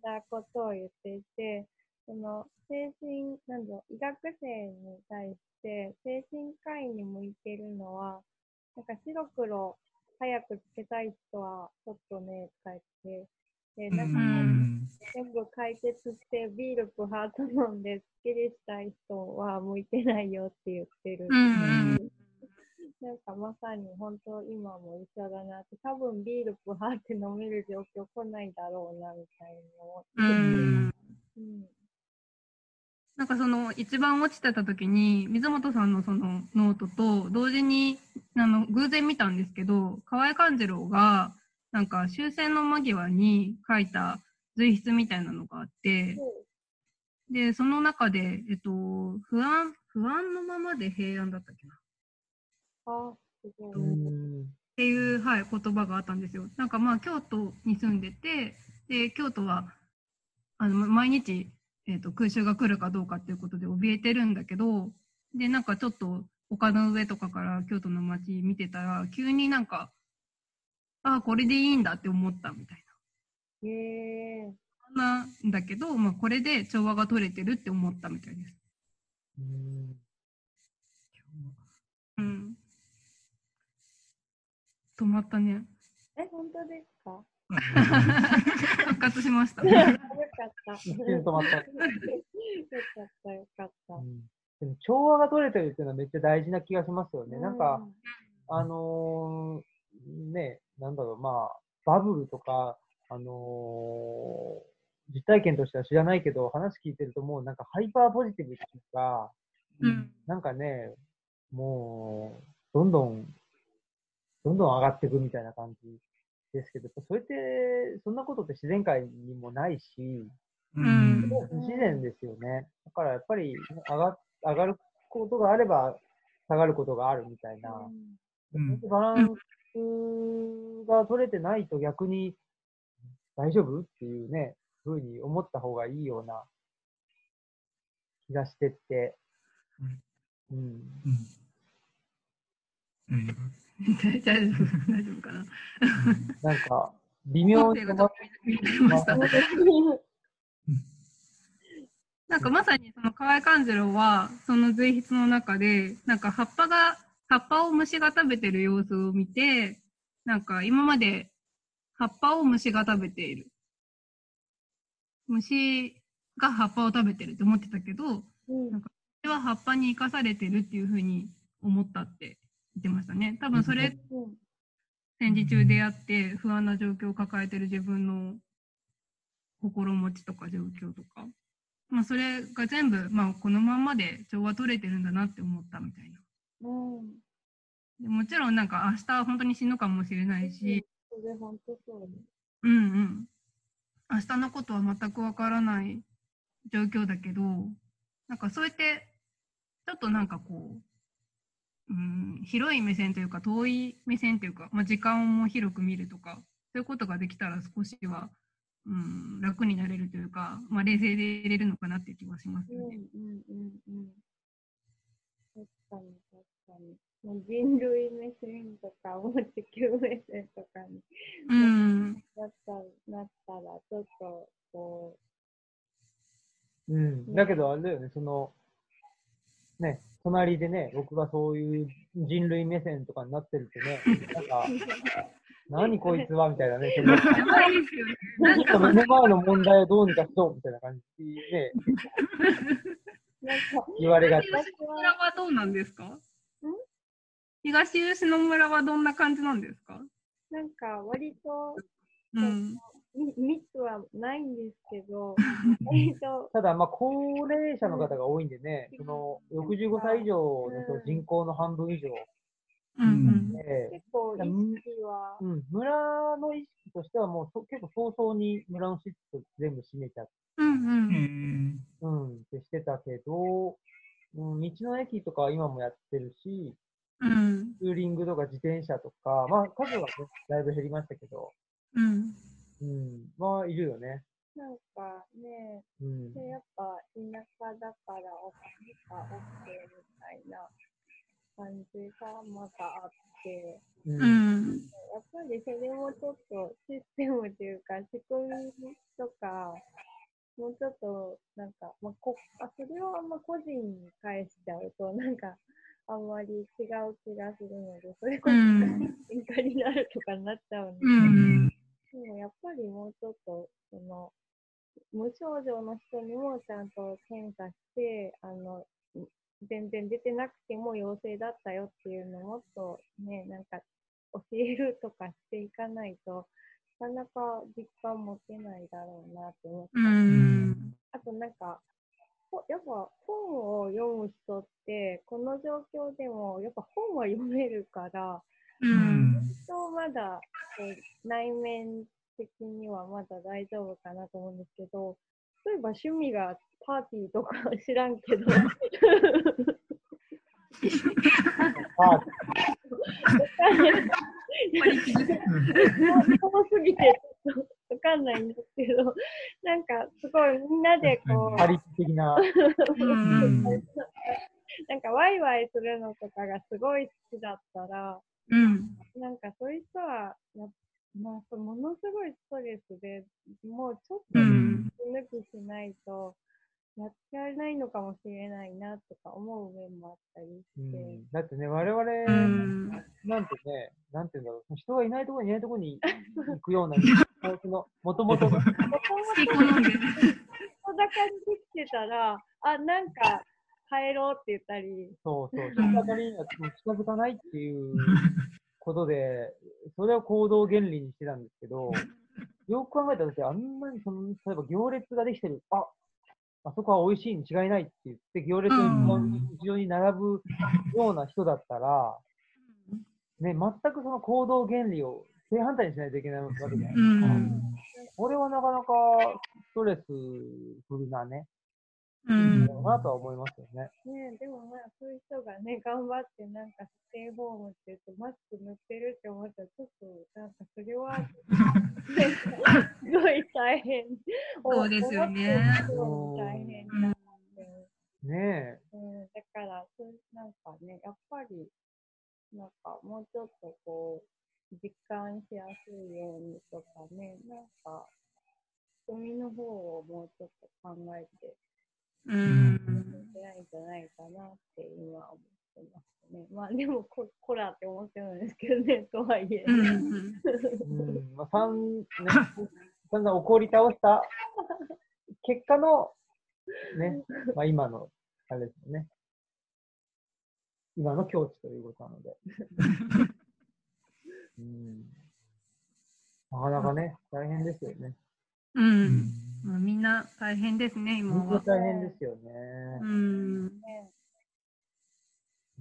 たことを言っていて、その精神、なんだろう、医学生に対して精神科医に向いてるのは、なんか白黒早くつけたい人はちょっとね、使って、で、なんか全部解決してビールとハート飲んでスッキリしたい人は向いてないよって言ってる。なんかまさに本当今も一緒だなって、多分ビールとハート飲める状況来ないだろうなみたいに思って。うんなんかその一番落ちてた時に水本さんのそのノートと同時にあの偶然見たんですけど、河合勘次郎がなんか終戦の間際に書いた随筆みたいなのがあって、で、その中で、えっと、不安、不安のままで平安だったっけな。ああ、すごい。っていう、はい、言葉があったんですよ。なんかまあ、京都に住んでて、で、京都は、あの、毎日、えっと、空襲が来るかどうかっていうことで怯えてるんだけど、で、なんかちょっと、丘の上とかから京都の街見てたら、急になんか、ああ、これでいいんだって思ったみたいな。へー。なんだけど、まあ、これで調和が取れてるって思ったみたいです。うん。うん。止まったね。え、本当ですか？復活しました。よかった。一瞬止まった。よかった、よかった。うん、でも調和が取れてるっていうのはめっちゃ大事な気がしますよね。うん、なんか、あのー、ね、なんだろう、まあ、バブルとか、あのー、実体験としては知らないけど、話聞いてるともうなんかハイパーポジティブっていうか、うん、なんかね、もうどんどんどんどん上がっていくみたいな感じですけど、それってそんなことって自然界にもないし、うん、不自然ですよね。だからやっぱり上が、上がることがあれば下がることがあるみたいな、うん、バランスが取れてないと逆に大丈夫っていうね、ふうに思った方がいいような気がしてって、うんうんうん、大丈夫大丈夫かな、うん、なんか微妙になったなんかまさにその河合勘次郎はその随筆の中でなんか葉っぱが葉っぱを虫が食べてる様子を見て、なんか今まで葉っぱを虫が食べている。虫が葉っぱを食べてるって思ってたけど、うん、なんか虫は葉っぱに生かされてるっていうふうに思ったって言ってましたね。多分それと戦時中であって不安な状況を抱えてる自分の心持ちとか状況とか、まあ、それが全部、まあ、このまんまで調和取れてるんだなって思ったみたいな。うん、でもちろんなんか明日は本当に死ぬかもしれないし、本当そうね。うんうん。明日のことは全くわからない状況だけど、なんかそうやってちょっとなんかこう、うん、広い目線というか遠い目線というか、まあ、時間を広く見るとかそういうことができたら少しは、うん、楽になれるというか、まあ、冷静でいれるのかなっていう気はしますね。うんうんうんうん。確かに確かに。人類目線とか、もう地球目線とかに、うん、なったなったら、ちょっと、こう。うん。だけど、あれだよね、その、ね、隣でね、僕がそういう人類目線とかになってるとね、なんか、何こいつはみたいなね、その、ちょっと目の前の問題をどうにかしようみたいな感じで、なんか言われがち。私はどうなんですか？東吉野村はどんな感じなんですか？なんか割と、うん、密はないんですけど、ただまあ高齢者の方が多いんでね、うん、そのろくじゅうごさい以上の人口の半分以上、うんうん、結構意識は、うん、村の意識としてはもう結構早々に村のシステム全部閉めちゃって、うんうん、うんってしてたけど、うん、道の駅とかは今もやってるし。うん、ツーリングとか自転車とか、まあ数はだいぶ減りましたけど、うん、うん、まあいるよね。なんかね、うん、でやっぱ田舎だから起きた起きてみたいな感じがまたあって、うん、やっぱりそれもちょっとシステムというか仕組みとか。もうちょっと、なんか、まあ、こあそれをあんま個人に返しちゃうと、なんか、あんまり違う気がするので、それこそ、喧嘩になるとかになっちゃうんです、うん、でもやっぱりもうちょっと、その、無症状の人にもちゃんと検査して、あの、全然出てなくても陽性だったよっていうのをもっとね、なんか、教えるとかしていかないと、なかなか実感持てないだろうなって思った。うん。あとなんか、やっぱ本を読む人って、この状況でもやっぱ本は読めるから、うん。きっとまだ内面的にはまだ大丈夫かなと思うんですけど、例えば趣味がパーティーとか知らんけど。多すぎてちょっと分かんないんですけど、なんかすごいみんなでこうパリ的ななんかワイワイするのとかがすごい好きだったら、うん、なんかそういう人はまあ、ものすごいストレスでもうちょっと抜きしないとやってられないのかもしれないなとか思う面もあったりして、うん、だってね我々なんてね、なんていうんだろう、人がいないところにいないところに行くようなもともとが人だかりできてたら、あ、なんか帰ろうって言ったり、そうそう、人だかりには近づかないっていうことで、それを行動原理にしてたんですけど、よく考えたらあんなにその例えば行列ができてる、ああそこは美味しいに違いないって言って行列の後ろに並ぶような人だったら、ね、全くその行動原理を正反対にしないといけないわけじゃないですか。うん、これはなかなかストレスフルなね、うん、なとは思いますよね。ね、でもまあそういう人がね頑張ってなんかステイホームって言ってマスク塗ってるって思ったらちょっとなんかそれはすごい大変。そうですよね。大変なので、うん、ねえ、うん、だからなんかねやっぱりなんかもうちょっとこう実感しやすいようにとかね、なんか仕組みの方をもうちょっと考えて。うん。ないんじゃないかなって今思ってますね。まあでもコ、コラって思ってるんですけどね、とはいえ。うんうん、まあ、さん、ね、さんざん怒り倒した結果の、ね、まあ今の、あれですね。今の境地ということなので。うん。なかなかね、大変ですよね。うん。もうみんな大変ですね、今は。大変ですよね。うん。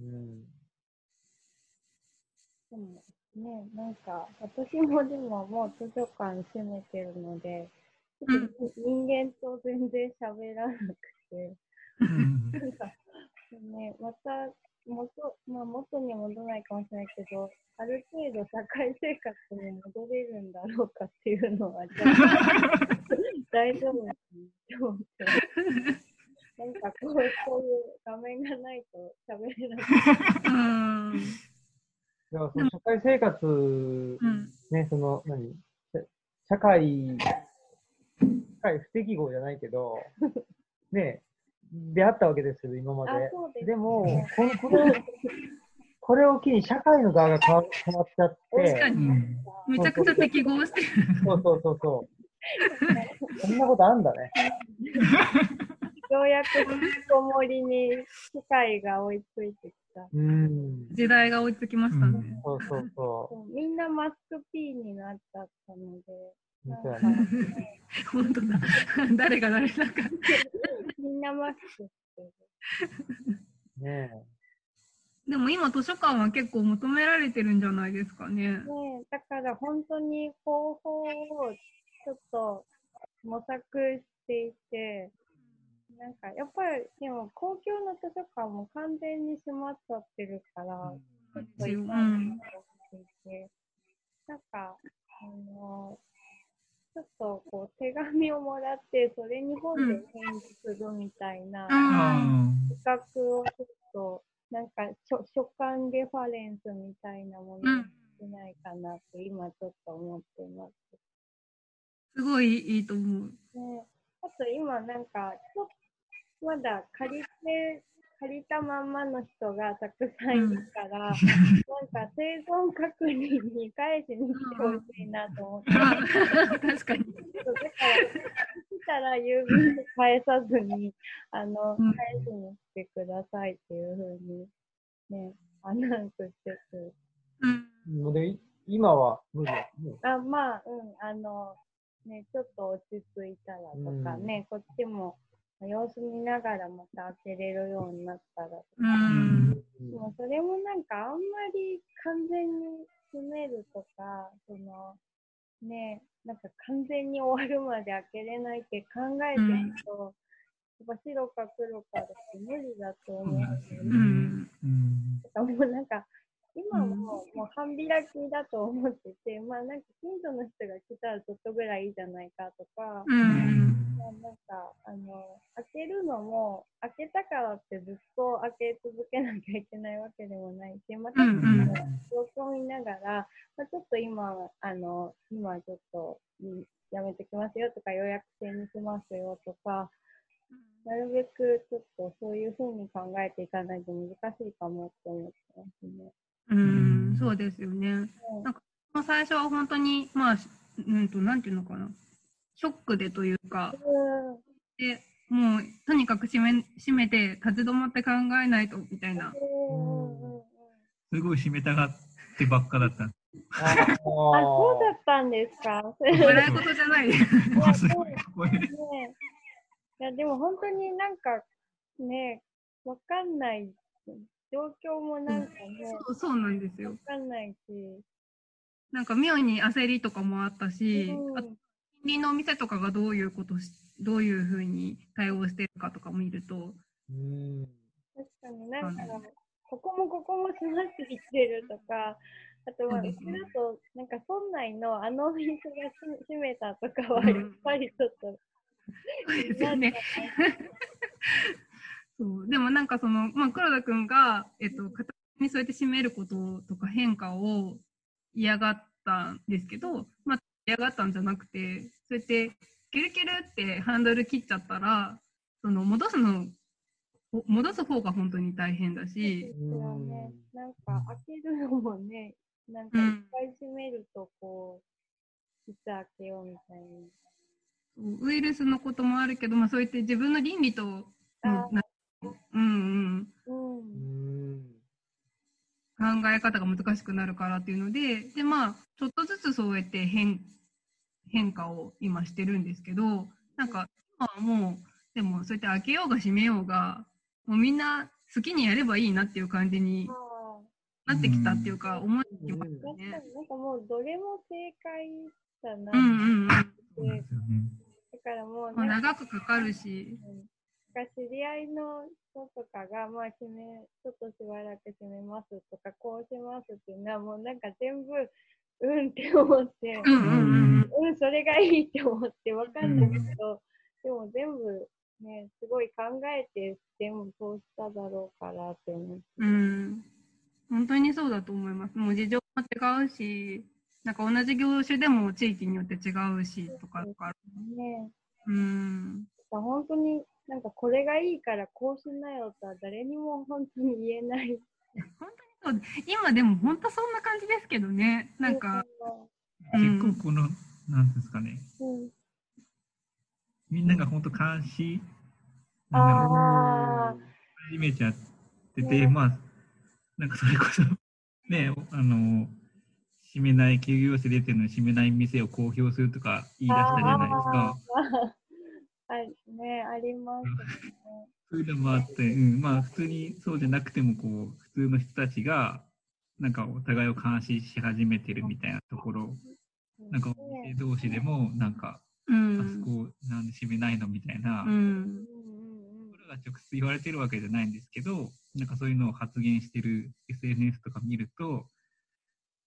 うん。でもね、なんか、私もでももう図書館閉めてるので、ちょっと人間と全然喋らなくて、うん、なんか、ね、また元、まあ、元に戻らないかもしれないけど、ある程度社会生活に戻れるんだろうかっていうのは大丈夫だと思って、なんかこう、こういう画面がないと喋れない。でもその社会生活、うん、ね、その何社会社会不適合じゃないけどね出会ったわけですけど今まで。あ、そうですね。でもこのこのこれを機に社会の側が変わっちゃって。確かに。めちゃくちゃ適合してる。そうそうそうそう。そんなことあんだね。ようやく引きこもりに社会が追いついてきた。うん。時代が追いつきましたね。うん、そうそうそう。みんなマスク P になっちゃったので。本当だ。誰が誰だか。みんなマスクしてる。ねえ。でも今図書館は結構求められてるんじゃないですかね。ねえ、だから本当に方法をちょっと模索していて、なんかやっぱりでも公共の図書館も完全に閉まっちゃってるから、ちょっと今のもしていて、なんかあのちょっとこう手紙をもらってそれに本で返事するみたいな企画をちょっと。なんか書簡レファレンスみたいなものにしないかなって今ちょっと思ってます。すごいいいと思う。ね、あと今なんかちょっとまだ借りて借りたまんまの人がたくさんいるから、うん、なんか生存確認に返しに来てほしいなと思って。確かに。だから来たら郵便で返さずにあの、うん、返しに来てくださいっていう風にねアナウンスしてる。うん。で今は無理。あ、まあうんあのねちょっと落ち着いたらとかね、うん、こっちも様子見ながらまた開けれるようになったらとか。うん。でもそれもなんかあんまり完全に詰めるとかその。ねえ、なんか完全に終わるまで開けれないって考えてると、うん、やっぱ白か黒かだって無理だと思う、ね。うんうん、だからもうなんか今ももう半開きだと思ってて、まあなんか近所の人が来たらちょっとぐらいいいじゃないかとか、うん、まあなんかあの開けるのも開けたからってずっと開け続けなきゃいけないわけでもないし、またちょっと様子を見ながら、まあ、ちょっと今あの今ちょっとやめてきますよとか予約制にしますよとか。なるべくちょっとそういうふうに考えていかないと難しいかもって思ってますね。うん、そうですよね。うん、なんか最初は本当に、まあ、うんと、なんていうのかな、ショックでというか、うん、でもうとにかく閉め、閉めて立ち止まって考えないとみたいな。うん、すごい閉めたがってばっかだった。ああ、そうだったんですか。笑い事じゃないです。いやでも本当になんかね、わかんない状況もなんかね、うん、そう、そうなんですよ。わかんないし、なんか妙に焦りとかもあったし、うん、あと近隣のお店とかがどういうことし、どういうふうに対応してるかとかも見ると、うん、確かになんかここもここも閉まってきてるとか。あとはうちだとなんか村内のあのお店が閉めたとかはやっぱりちょっと、うんそうですよね。そうでもなんかその、まあ、黒田くんが、えっと、形にそうやって締めることとか変化を嫌がったんですけど、まあ、嫌がったんじゃなくて、そうやってキュルキュルってハンドル切っちゃったら、その戻すの戻す方が本当に大変だし、うん、なんか開けるのもね、なんかいっぱい締めるとこう、いつ開けようみたいな。ウイルスのこともあるけど、まあ、そうやって自分の倫理と、うんうんうん、考え方が難しくなるからっていうので、で、まあ、ちょっとずつそうやって変、変化を今してるんですけど、なんか今はもう、でもそうやって開けようが閉めようが、もうみんな好きにやればいいなっていう感じになってきたっていうか、思ってきましたね。なんかもうどれも正解だな。うんうんうんだからもう長くかかるし、知り合いの人とかが、まあ、閉めちょっとしばらく閉めますとかこうしますっていうのはもうなんか全部うんって思って、うんうんうん、うんそれがいいって思って分かんないけど、うん、でも全部ねすごい考えて全部通しただろうからって思って、うん、本当にそうだと思います。もう事情も違うし。なんか同じ業種でも地域によって違うしとかだから、ね、うん。本当になんかこれがいいからこうしなよとは誰にも本当に言えない。本当にそう。今でも本当そんな感じですけどね。なんか結構この、うん、なんですかね、うん。みんなが本当監視なんか始めちゃってて、ね、まあなんかそれこそねあの。閉めない休業して出てるのに閉めない店を公表するとか言い出したじゃないですか。あねありますね。そういうのもあって、うん、まあ普通にそうじゃなくてもこう普通の人たちがなんかお互いを監視し始めてるみたいなところ、なんかお店同士でもなんか、うん、あそこなんで閉めないのみたいな、うん、それが直接言われてるわけじゃないんですけど、なんかそういうのを発言してる エスエヌエス とか見ると。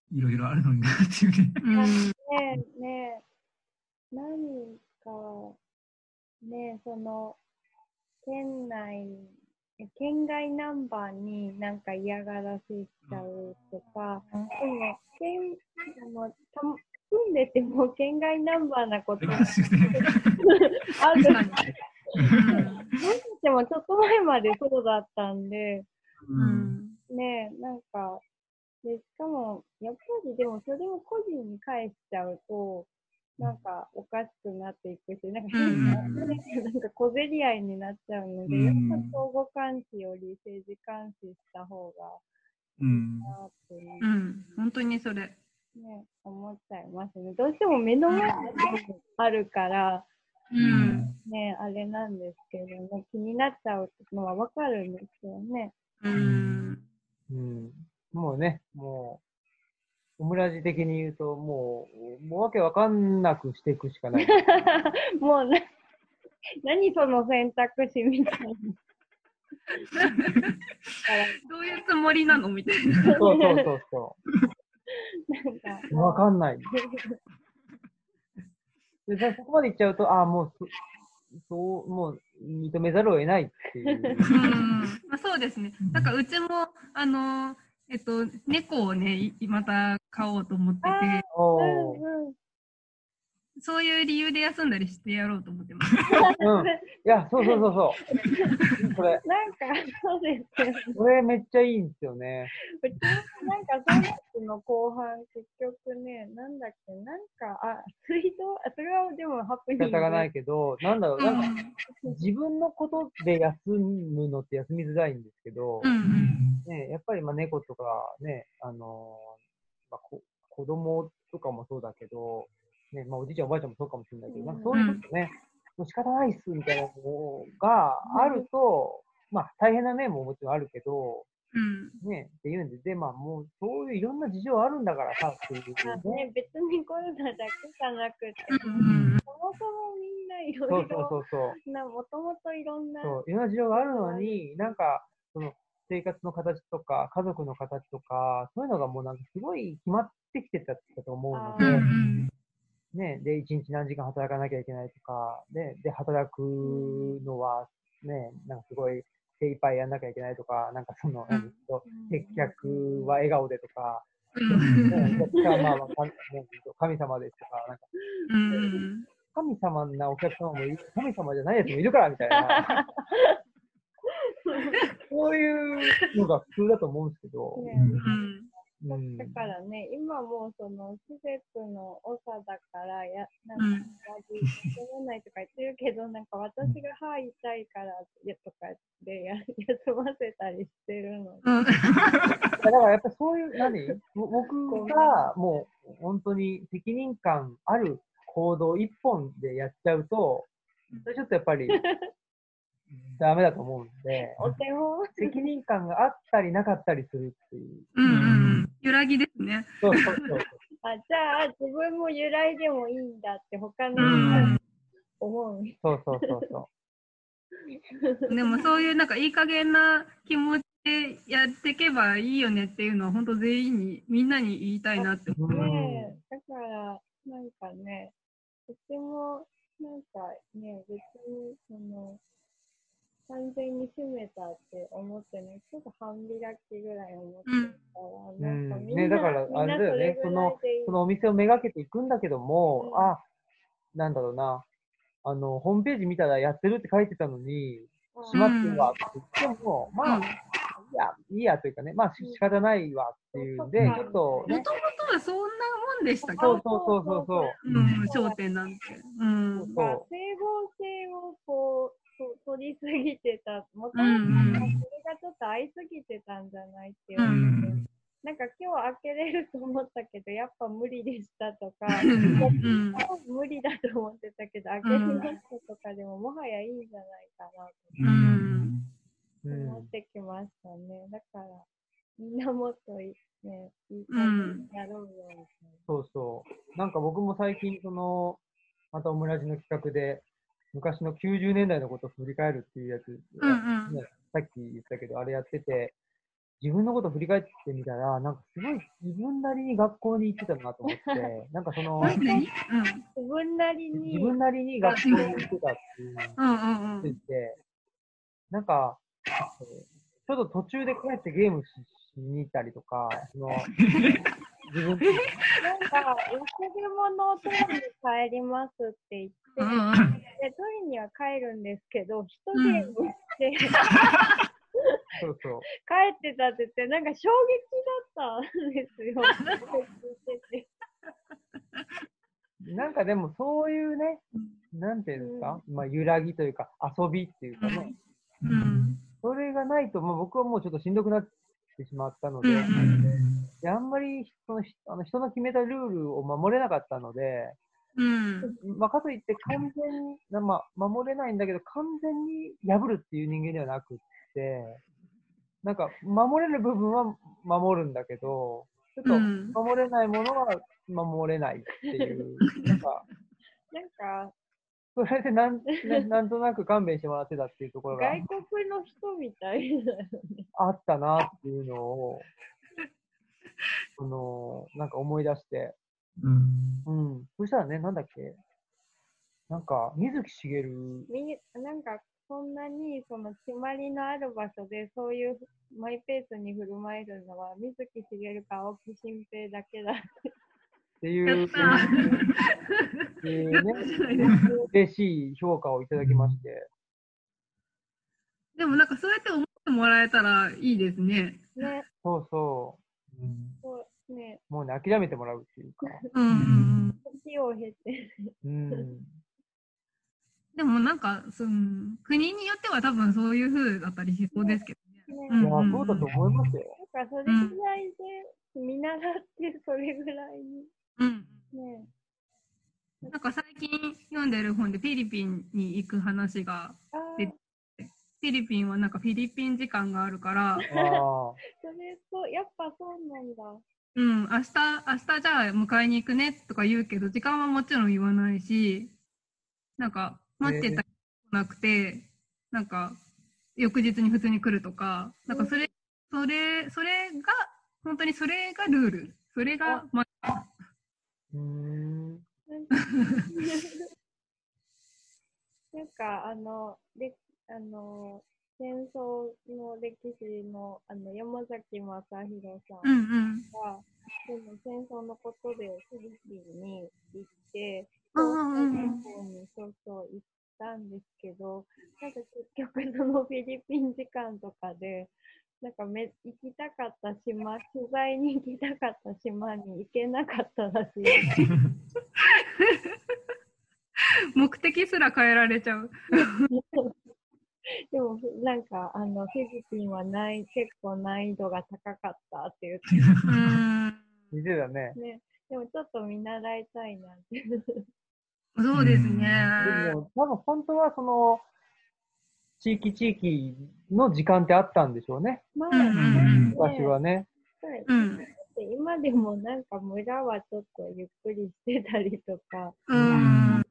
いろいろあるのになっていうね。うん、ねえねえ、何かねえその県内県外ナンバーになんか嫌がらせしちゃうとか、うん、でも県でも住んでても県外ナンバーなことある。でもちょっと前までそうだったんで、うん、ねえなんか。でしかもやっぱりでもそれを個人に返しちゃうとなんかおかしくなっていくしなんか変な、うん、なんか小競り合いになっちゃうので、うん、やっぱ相互監視より政治監視した方がいいなって、ねうんうん、本当にそれ、ね、思っちゃいますね。どうしても目の前にあるから、うん、ねあれなんですけども気になっちゃうのはわかるんですよね。うんうんもうね、もオムラジ的に言うと、もう、もうわけわかんなくしていくしかない。もうな、何その選択肢みたいな。どういうつもりなのみたいな。そうそうそうそう。わかんない。で、そこまでいっちゃうと、ああ、もう、そう、もう認めざるを得ないっていう。うん、まあ、そうですね。なんかうちも、あのー、えっと、猫をね、また飼おうと思ってて、そういう理由で休んだりしてやろうと思ってます。うん、いや、そうそうそうそう。これなんか、そうですよね。これめっちゃいいんですよね。うちなんかさんがつの後半、結局ね、なんだっけ、なんか、あ、水道、それはでもハプニング。仕方がないけど、なんだろう、なんか、うん、自分のことで休むのって休みづらいんですけど、うんうん、ね、やっぱりまあ猫とかね、あのーまあ、こ子供とかもそうだけど、ね、まあ、おじいちゃんおばあちゃんもそうかもしれないけど、まあ、そういうことね、うん、もう仕方ないっすみたいなのがあると、うん、まあ大変な面ももちろんあるけど、うん、ねっていうんで、でまあもうそういういろんな事情あるんだからさっていうね。ね、別にコロナだけじゃなくて、うん、そもそもみんないろいろ、もともといろんな、そういろんな事情があるのに、なんかその生活の形とか家族の形とかそういうのがもうなんかすごい決まってきてたと思うので。うんね、で、一日何時間働かなきゃいけないとか、ね、で、働くのは、ね、なんかすごい精一杯やんなきゃいけないとか、なんかその、うん、接客は笑顔でとか、お客様は神様ですとか、なんか、うん、神様なお客様もいる、神様じゃないやつもいるからみたいな。そういうのが普通だと思うんですけど。ね、うんだからね、うん、今もうその施設の多さだからやなんか同じ休まないとか言ってるけど、なんか私が歯痛いからやとかでや休ませたりしてるの。うん、だからやっぱそういう何僕がもう本当に責任感ある行動一本でやっちゃうと、ちょっとやっぱり。ダメだと思うんで、お手本責任感があったりなかったりするっていう。うんうん、揺らぎですね。そうそうそう。あ、じゃあ自分も揺らいでもいいんだって他の人思う。そうそうそうそう。でもそういうなんかいい加減な気持ちでやっていけばいいよねっていうのは本当全員にみんなに言いたいなって思う。ねえ、だからなんかね、うちもなんかね別にその。完全に閉めたって思ってね、ちょっと半開きぐらい思ってたら、うん、なんかみんな、ね、だからあれだよね、その、そのお店をめがけていくんだけども、うん、あ、なんだろうな、あの、ホームページ見たらやってるって書いてたのに、閉まってるわって言っても、うん、まあ、うん、いや、いいやというかね、まあ仕方ないわっていうんで、うん、ちょっと、ね。もともとはそんなもんでしたけど、そうそうそうそう。うん、商店なんて。うん。そうそう、まあ、整合性をこう、取りすぎてた、もともとそれがちょっと合いすぎてたんじゃないっていう、うん、なんか今日開けれると思ったけどやっぱ無理でしたとか、うん、無理だと思ってたけど開けれましたとかでももはやいいんじゃないかなと、うん、思ってきましたね。だからみんなもっとね、いい感じやろうよ、うん、そうそう、なんか僕も最近そのまたオムラジの企画で昔のきゅうじゅうねんだいのことを振り返るっていうやつ、うんうんね、さっき言ったけど、あれやってて、自分のことを振り返ってみたら、なんかすごい自分なりに学校に行ってたなと思って、なんかその、うん、自分なりに自分なりに学校に行ってたっていうのを言ってて、なんか、ちょっと途中で帰ってゲームしに行ったりとか、その自分なんか、忘れ物を取りに帰りますって言って、うんうん、で取りには帰るんですけど、一ゲームして、うん、そうそう帰ってたって言って、なんか衝撃だったんですよ。なんかでもそういうね、なんていうんですか、うん、まあ揺らぎというか、遊びっていうかね、うんうん、それがないと、まあ、僕はもうちょっとしんどくなってしまったので、うんうん、であんまり人の、あの人の決めたルールを守れなかったので、うん、まあ、かといって完全に、まあ、守れないんだけど、完全に破るっていう人間ではなくって、なんか、守れる部分は守るんだけど、ちょっと守れないものは守れないっていう、うん、なんかなんかそれでなんなんとなく勘弁してもらってたっていうところが外国の人みたいなあったなっていうのをそのなんか思い出して、うんうん、そしたらねなんだっけなんか水木しげるなんかそんなにその決まりのある場所でそういうマイペースに振る舞えるのは水木しげるか青木新平だけだってっていう、っていうね、嬉しい評価をいただきまして。でもなんかそうやって思ってもらえたらいいですね。ね。そうそう。うん、そうね。もうね諦めてもらうっていうか。うん。時を経て。うん。でもなんかその国によっては多分そういう風だったりしそうですけど。ね、いや、うん、そうだと思いますよ。なんかそれぐらいで、うん、見習ってそれぐらいに。うん。ね。なんか最近読んでる本でフィリピンに行く話が出て、フィリピンはなんかフィリピン時間があるから。ああ。それとやっぱそうなんだ。うん。明日明日じゃあ迎えに行くねとか言うけど時間はもちろん言わないし、なんか待ってたりなくて、えー、なんか。翌日に普通に来るとか、なんかそれ、うん、それ、それが、本当にそれがルール。それが、まあ、うーん。なんか、あの、で、あの、戦争の歴史の、あの、山崎正弘さんが、うんうん、戦争のことでフィリピンに行って、戦争にそうそう行って、なんですけど、なんか結局そのフィリピン時間とかで、なんかめ行きたかった島、取材に行きたかった島に行けなかったらしい。目的すら変えられちゃう。でもなんかあのフィリピンはない結構難易度が高かったっていう。見てたね。ね、でもちょっと見習いたいなって。そうですね。でも多分本当はその地域地域の時間ってあったんでしょうね。まあ、うん、昔はね。はい、うん。今でもなんか村はちょっとゆっくりしてたりとか。うん。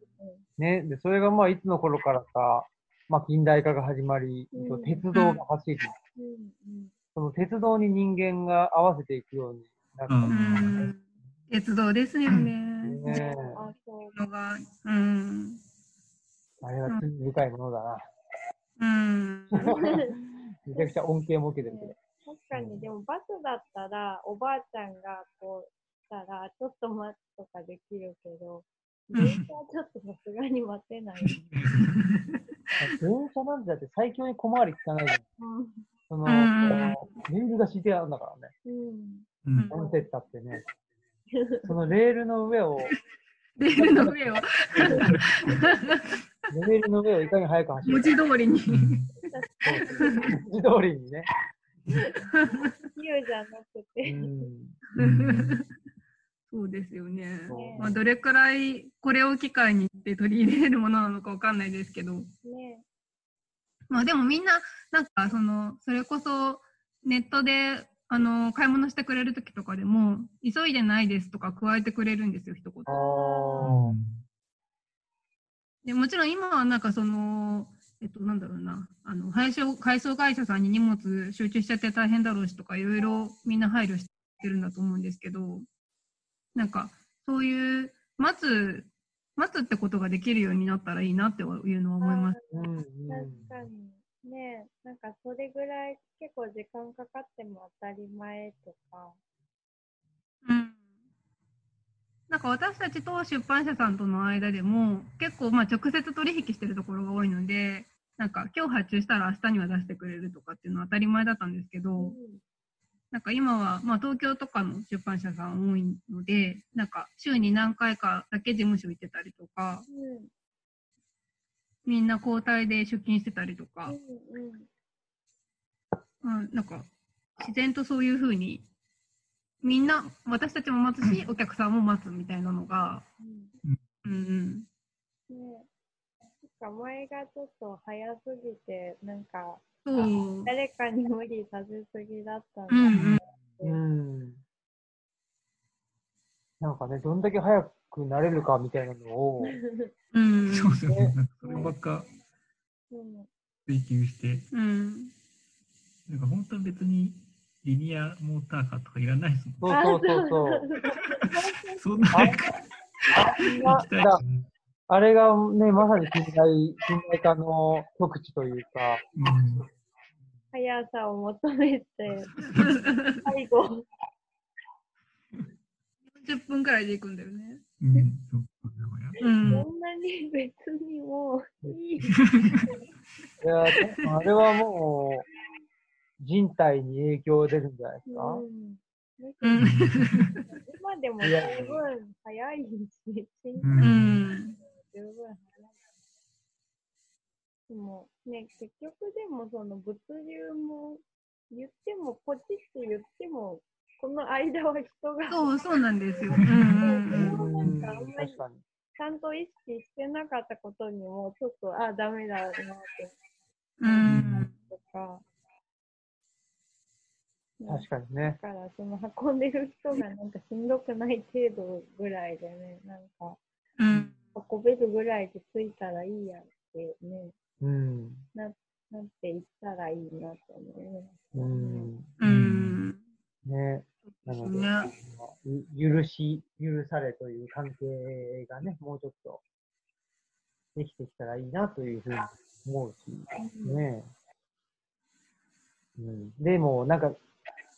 ね、でそれがまあいつの頃からか、まあ近代化が始まり、うん、鉄道が走り、うんうん、その鉄道に人間が合わせていくようになった、ね。うん。鉄道ですよね。ねのがうん、あれは罪深いものだな。うん、めちゃくちゃ恩恵も受けてるけど、ね。確かに、でもバスだったら、おばあちゃんがこうしたら、ちょっと待つとかできるけど、電車はちょっとさすがに待てない。電車なんてだって最強に小回り効かないじゃん。その、レールが敷いてあるんだからね。うん。なんてったってね。そのレールの上を、レールの上をレールの上をいかに速く走るか文字通りに文字通りにね自由じゃなくてうんそうですよね、まあ、どれくらいこれを機会にって取り入れるものなのかわかんないですけど、ね、まあでもみんななんかそのそれこそネットであの買い物してくれるときとかでも急いでないですとか加えてくれるんですよ一言。あでもちろん今はなんかそのえっとなんだろうなあの配送配送会社さんに荷物集中しちゃって大変だろうしとかいろいろみんな配慮してるんだと思うんですけど、なんかそういう待つ待つってことができるようになったらいいなっていうのは思います。確かに。ねえ、なんかそれぐらい結構時間かかっても当たり前とか、うん、なんか私たちと出版社さんとの間でも結構まあ直接取引してるところが多いので、なんか今日発注したら明日には出してくれるとかっていうのは当たり前だったんですけど、うん、なんか今はまあ東京とかの出版社さん多いので、なんか週に何回かだけ事務所行ってたりとか、うん、みんな交代で出勤してたりとか、うんうんうん、なんか自然とそういう風にみんな私たちも待つし、うん、お客さんも待つみたいなのが、うんうんうん、ね、なんか前がちょっと早すぎてなんか誰かに無理させすぎだったんだけど、うんうんうん、なんかね、どんだけ早くなれるかみたいなのをうんそうですよね、そればっか追求して、うん、なんか本当に別にリニアモーターカーとかいらないですもんね。そうそうそうそうそんな早く行きたいですね。あれがね、まさに近代化の極地というか、うん、速さを求めて最後よんじゅっぷんくらいで行くんだよね。うん、うん、そんなに別にもういい。いや、あれはもう人体に影響出るんじゃないですか。うんうん、今でも十分早いし、うん、十分早い。でもね、結局でもその物流も言ってもポチって言ってもこの間は人がそうそうなんですよ。うん、なんかあんまりちゃんと意識してなかったことにもちょっとあダメだなってうんとか。確かにね。だからその運んでる人がなんかしんどくない程度ぐらいでね、なんか、うん、運べるぐらいで着いたらいいやってね、うん、な, なっていったらいいなと思います。うん。ね。なので、許し、許されという関係がね、もうちょっとできてきたらいいなというふうに思うし、ね。うんうん、でもなんか。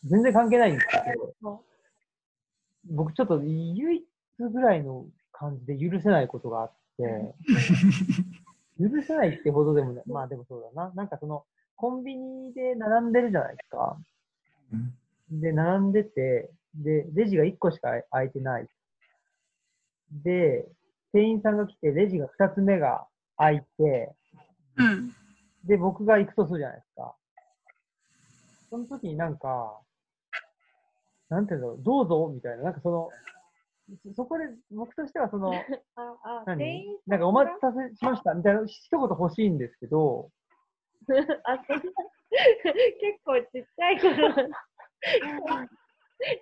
全然関係ないんですけど、僕ちょっと唯一ぐらいの感じで許せないことがあって、許せないってほどでもない、まあでもそうだな。なんかその、コンビニで並んでるじゃないですか。で、並んでて、で、レジがいっこしか空いてない。で、店員さんが来て、レジがふたつめが空いて、で、僕が行くとするじゃないですか。その時になんか、なんていうの、どうぞみたいな、なんかその、そこで、僕としてはその、ああ何なんかお待たせしましたみたいな、一言欲しいんですけど。あ、そんな、結構ちっちゃい頃。っ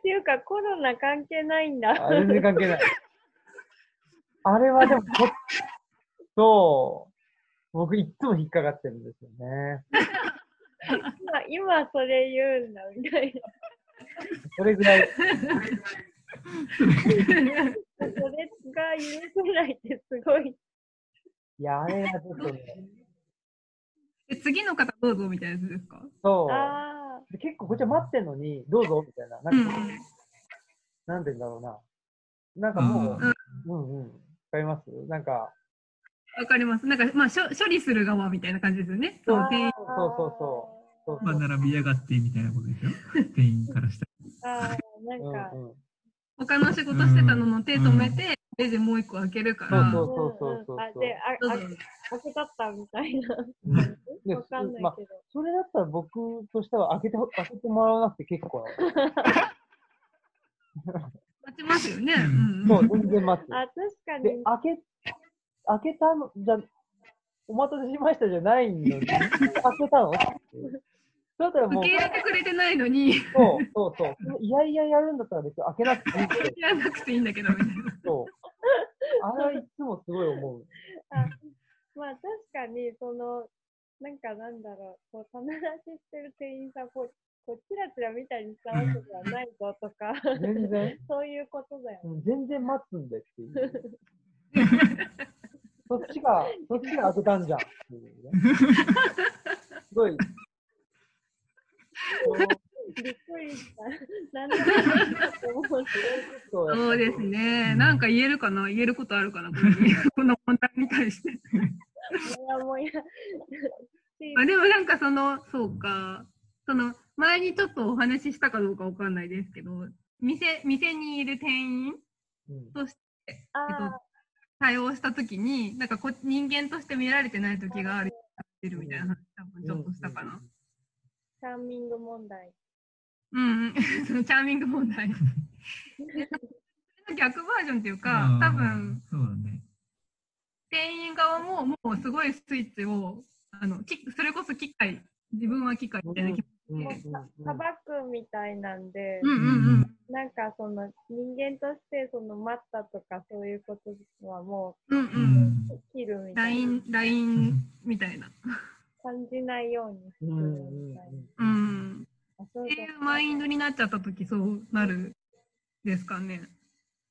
ていうか、コロナ関係ないんだ。あ、全然関係ない。あれはでも、ちょっと、僕いつも引っかかってるんですよね。今、今それ言うんだみたいな。それぐらい。それが許せないってすごい。いや、あれがちょっとね。次の方どうぞみたいなやつですか？そう。あで結構こっちは待ってんのに、どうぞみたいな。なんか、うん、なんて言うんだろうな。なんかもう、うん、うんうん。わかります？なんか。わかります。なんか、まあ、処理する側みたいな感じですよね。そう、店員。そうそうそう。まあ、並びやがってみたいなことですよ。店員からしたら。ああ、なんか、うんうん、他の仕事してたのの手止めて、レジもう一個開けるから。そうそうそうそう。あ、で、あ、あ、開けたったみたいな。わかんないけど、まあ。それだったら僕としては開けて、開けてもらわなくて結構な。待ちますよね。うん、そう、全然待つ。あ、確かに。で、開け、開けたのじゃ、お待たせしましたじゃないのに、開けたの？だったらもう受け入れてくれてないのに、そうそうそう、いやいややるんだったら別に開けなくていいんだけど、やらなくていいんだけどみたいな。そう、あれはいつもすごい思う。あ、まあ確かにそのなんかなんだろう、こう棚出ししてる店員さんこうこうチラチラ見たりしたわけではないぞとか、全然そういうことだよ、ね。全然待つんだっていう。そっちが、そっちが当てたんじゃん。すごい。びっくりした。何でもそうですね。なんか言えるかな、言えることあるかな、この問題に対して。もやもや。でもなんかその、そうか、その前にちょっとお話ししたかどうかわかんないですけど、店、店にいる店員として、うんえっと対応したときに、なんかこ人間として見られてないときがあるみたいな話、多分ちょっとしたかな。チャーミング問題。うんうん、そのチャーミング問題。逆バージョンというか、多分そうだ、ね、店員側ももうすごいスイッチをあのそれこそ機械、自分は機械みたいな気持ちで、砂漠みたいなんで、うんうんうん、なんかその人間としてその待ったとかそういうことはもう、うんうん、切るみたいな。ラインみたいな。感じないようにするみたいな。うん。そういうマインドになっちゃったときそうなるですかね。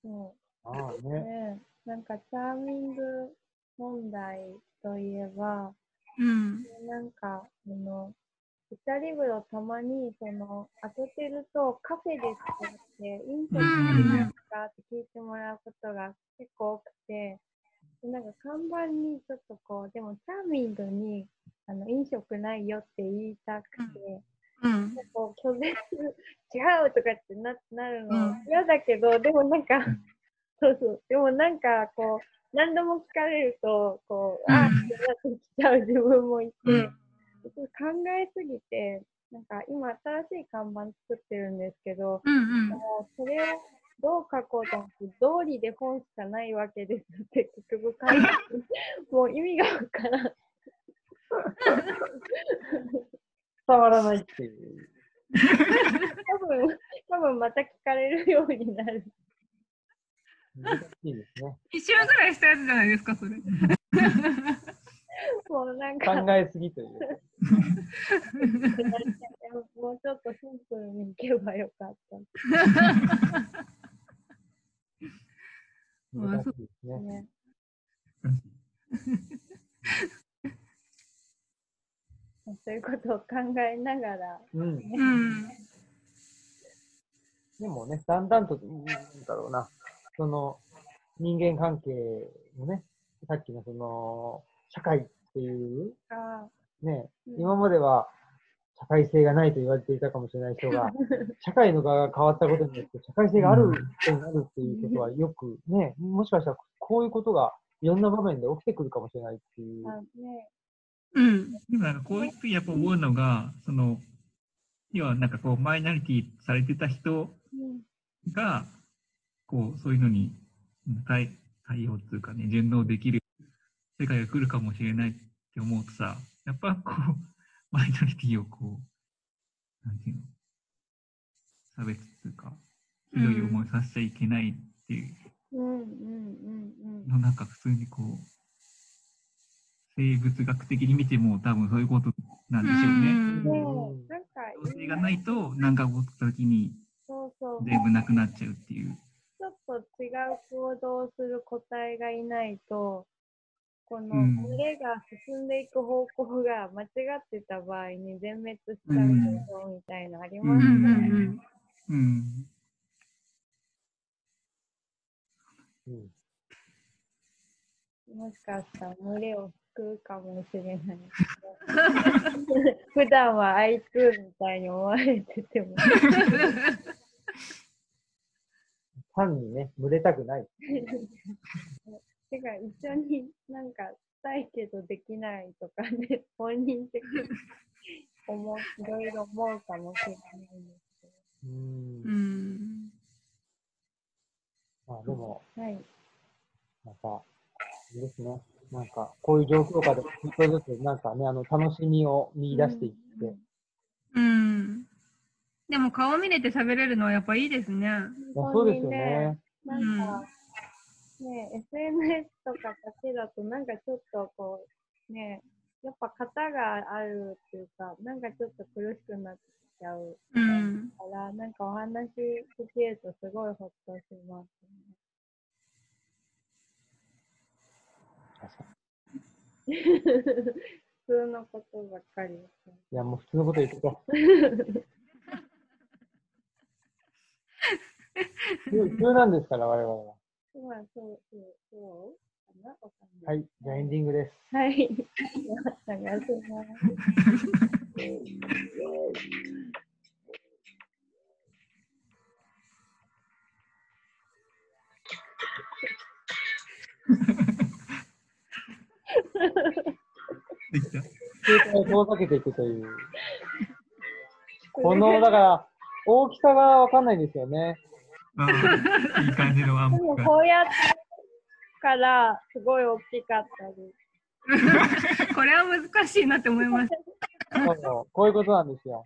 そう。ああね。ね、なんかチャーミング問題といえば、うん、なんかあのイタリブロたまにその開けてるとカフェですってインタビューなんかって聞いてもらうことが結構多くて、でなんか看板にちょっとこうでもチャーミングにあの飲食ないよって言いたくて、うんうん、こう拒絶違うとかって な, なるの嫌だけど、うん、でもなんかそうそうでもなんかこう何度も聞かれるとこう、うん、あーってなってきちゃう自分もいて。うん、考えすぎて、なんか今新しい看板作ってるんですけど、うんうん、それをどう書こうと思って、道理で本しかないわけですって結局書いて、もう意味がわからん。伝わらないっていう。多分、多分また聞かれるようになる。難しいですね。一週ぐらいしたやつじゃないですか、それ。もうなんか考えすぎというもうちょっとシンプルにいけばよかった難しいですね。そういうことを考えながら、うん、でもね、だんだんとなんだろうな、その人間関係のね、さっきのその社会っていう、あ、ね、うん、今までは社会性がないと言われていたかもしれない人が社会の側が変わったことによって社会性がある人になるっていうことはよくね、もしかしたらこういうことがいろんな場面で起きてくるかもしれないっていう。うん、今こういう時やっぱ思うのが、その要はなんかこうマイノリティされてた人がこうそういうのに対応というかね、順応できる世界が来るかもしれないって思うとさ、やっぱこう、マイノリティをこう、なんていうの、差別っていうか、ひどい思いさせちゃいけないっていうの、なんか普通にこう、生物学的に見ても多分そういうことなんでしょうね。うんうん、なんか統制がないと、なんか起こった時に、全部なくなっちゃうっていう。ちょっと違う行動をする個体がいないと、この群れが進んでいく方向が間違ってた場合に全滅しちゃうことみたいなありますね。うんうんうんうん、もしかしたら群れを救うかもしれない。普段はあいつみたいに思われてても単にね、群れたくない。てか一緒になんかしたいけどできないとかね、本人的に思う、いろいろ思うかもしれないんですけど。うーん。うーん、まあでも、はい、なんか、いいですね。なんか、こういう状況下で、ちょっとずつなんかね、あの、楽しみを見出していって。うん。うん、でも顔見れて喋れるのはやっぱいいですね。そうですよね。なんか、うん、ね、エスエヌエス とかだけだとなんかちょっとこうね、やっぱ型があるっていうか、なんかちょっと苦しくなっちゃうから、なんかお話し聞けるとすごいホッとしますね。普通のことばっかり。いや、もう普通のこと言ってた。普通なんですから我々は。今そうそうそうかな、わかんない。はい、じゃあエンディングです。はい。探します。できた。携帯を遠ざけていくという。このだから大きさがわかんないんですよね。いい感じのワンプが。でもこうやってからすごい大きかったです。これは難しいなって思います。そうそう、こういうことなんですよ。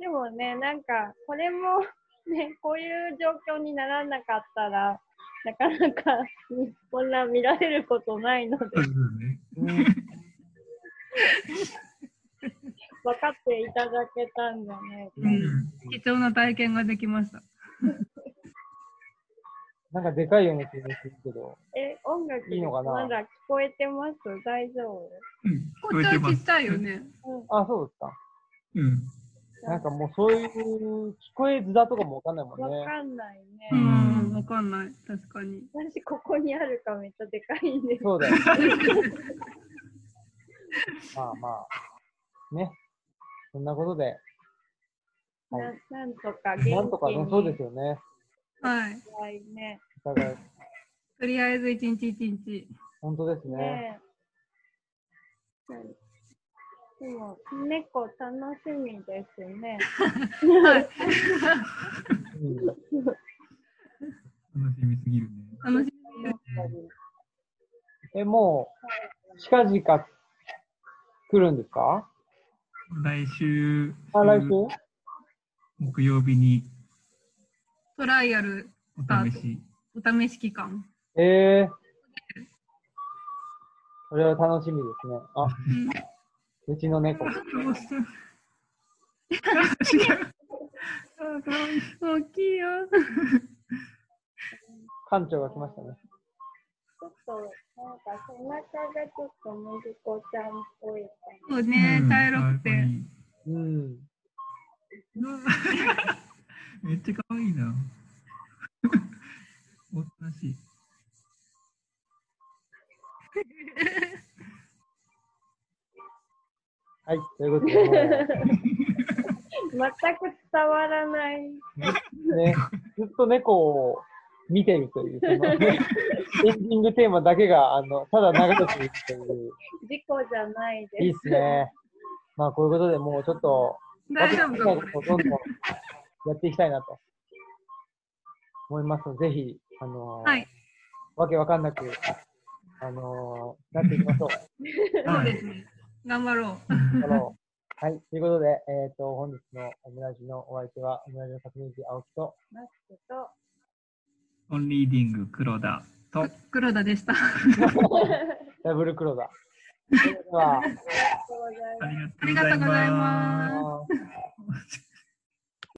でもね、なんかこれもね、こういう状況にならなかったら、なかなか日本ら見られることないので、ね、分かっていただけたんじゃないか、うん、貴重な体験ができました。なんかでかい音楽ですけど、え、音楽いいのかな？まだ聞こえてます？大丈夫？うん、こっちはちっちゃいよね。うん、あ、そうですか。うん。なんかもうそういう聞こえづらとかもわかんないもんね。わかんないね。うん、わかんない。確かに。私ここにあるかめっちゃでかいんです。そうだよね。まあまあね、そんなことで、はい、な, なんとか元気に。なんとかね、そうですよね。はい。ね、とりあえず一日一日。本当ですね。ね、でも猫楽しみですね。はい、楽しみすぎるね。楽しみすぎる。え、もう近々来るんですか？来週。あ、来週？木曜日に。トライアルスタート、お試し、お試し期間。えー、それは楽しみですね。あ、うん、うちの猫。もう大きいよ。館長が来ましたね。ちょっとなんか背中がちょっとむずこちゃんっぽい。そうね、茶色くて。うん。めっちゃ可愛いな。おとなしい。はい、ということで。全く伝わらない。ね、ずっと猫を見てるという、エンディングテーマだけが、あの、ただ流れていくという。事故じゃないです。いいですね。まあ、こういうことでもうちょっと、大丈夫かどんどん。やっていきたいなと思いますので、ぜひ、あのーはい、わけわかんなく、あのー、なっていきましょう。そうですね。頑張ろう。頑張ろう。はい、ということで、えっ、ー、と、本日のオムラジのお相手は、オムラジの革命児青木と、マスクと、オンリーディング黒田と、黒田でした。ダブル黒田。それでは、ありがとうございます。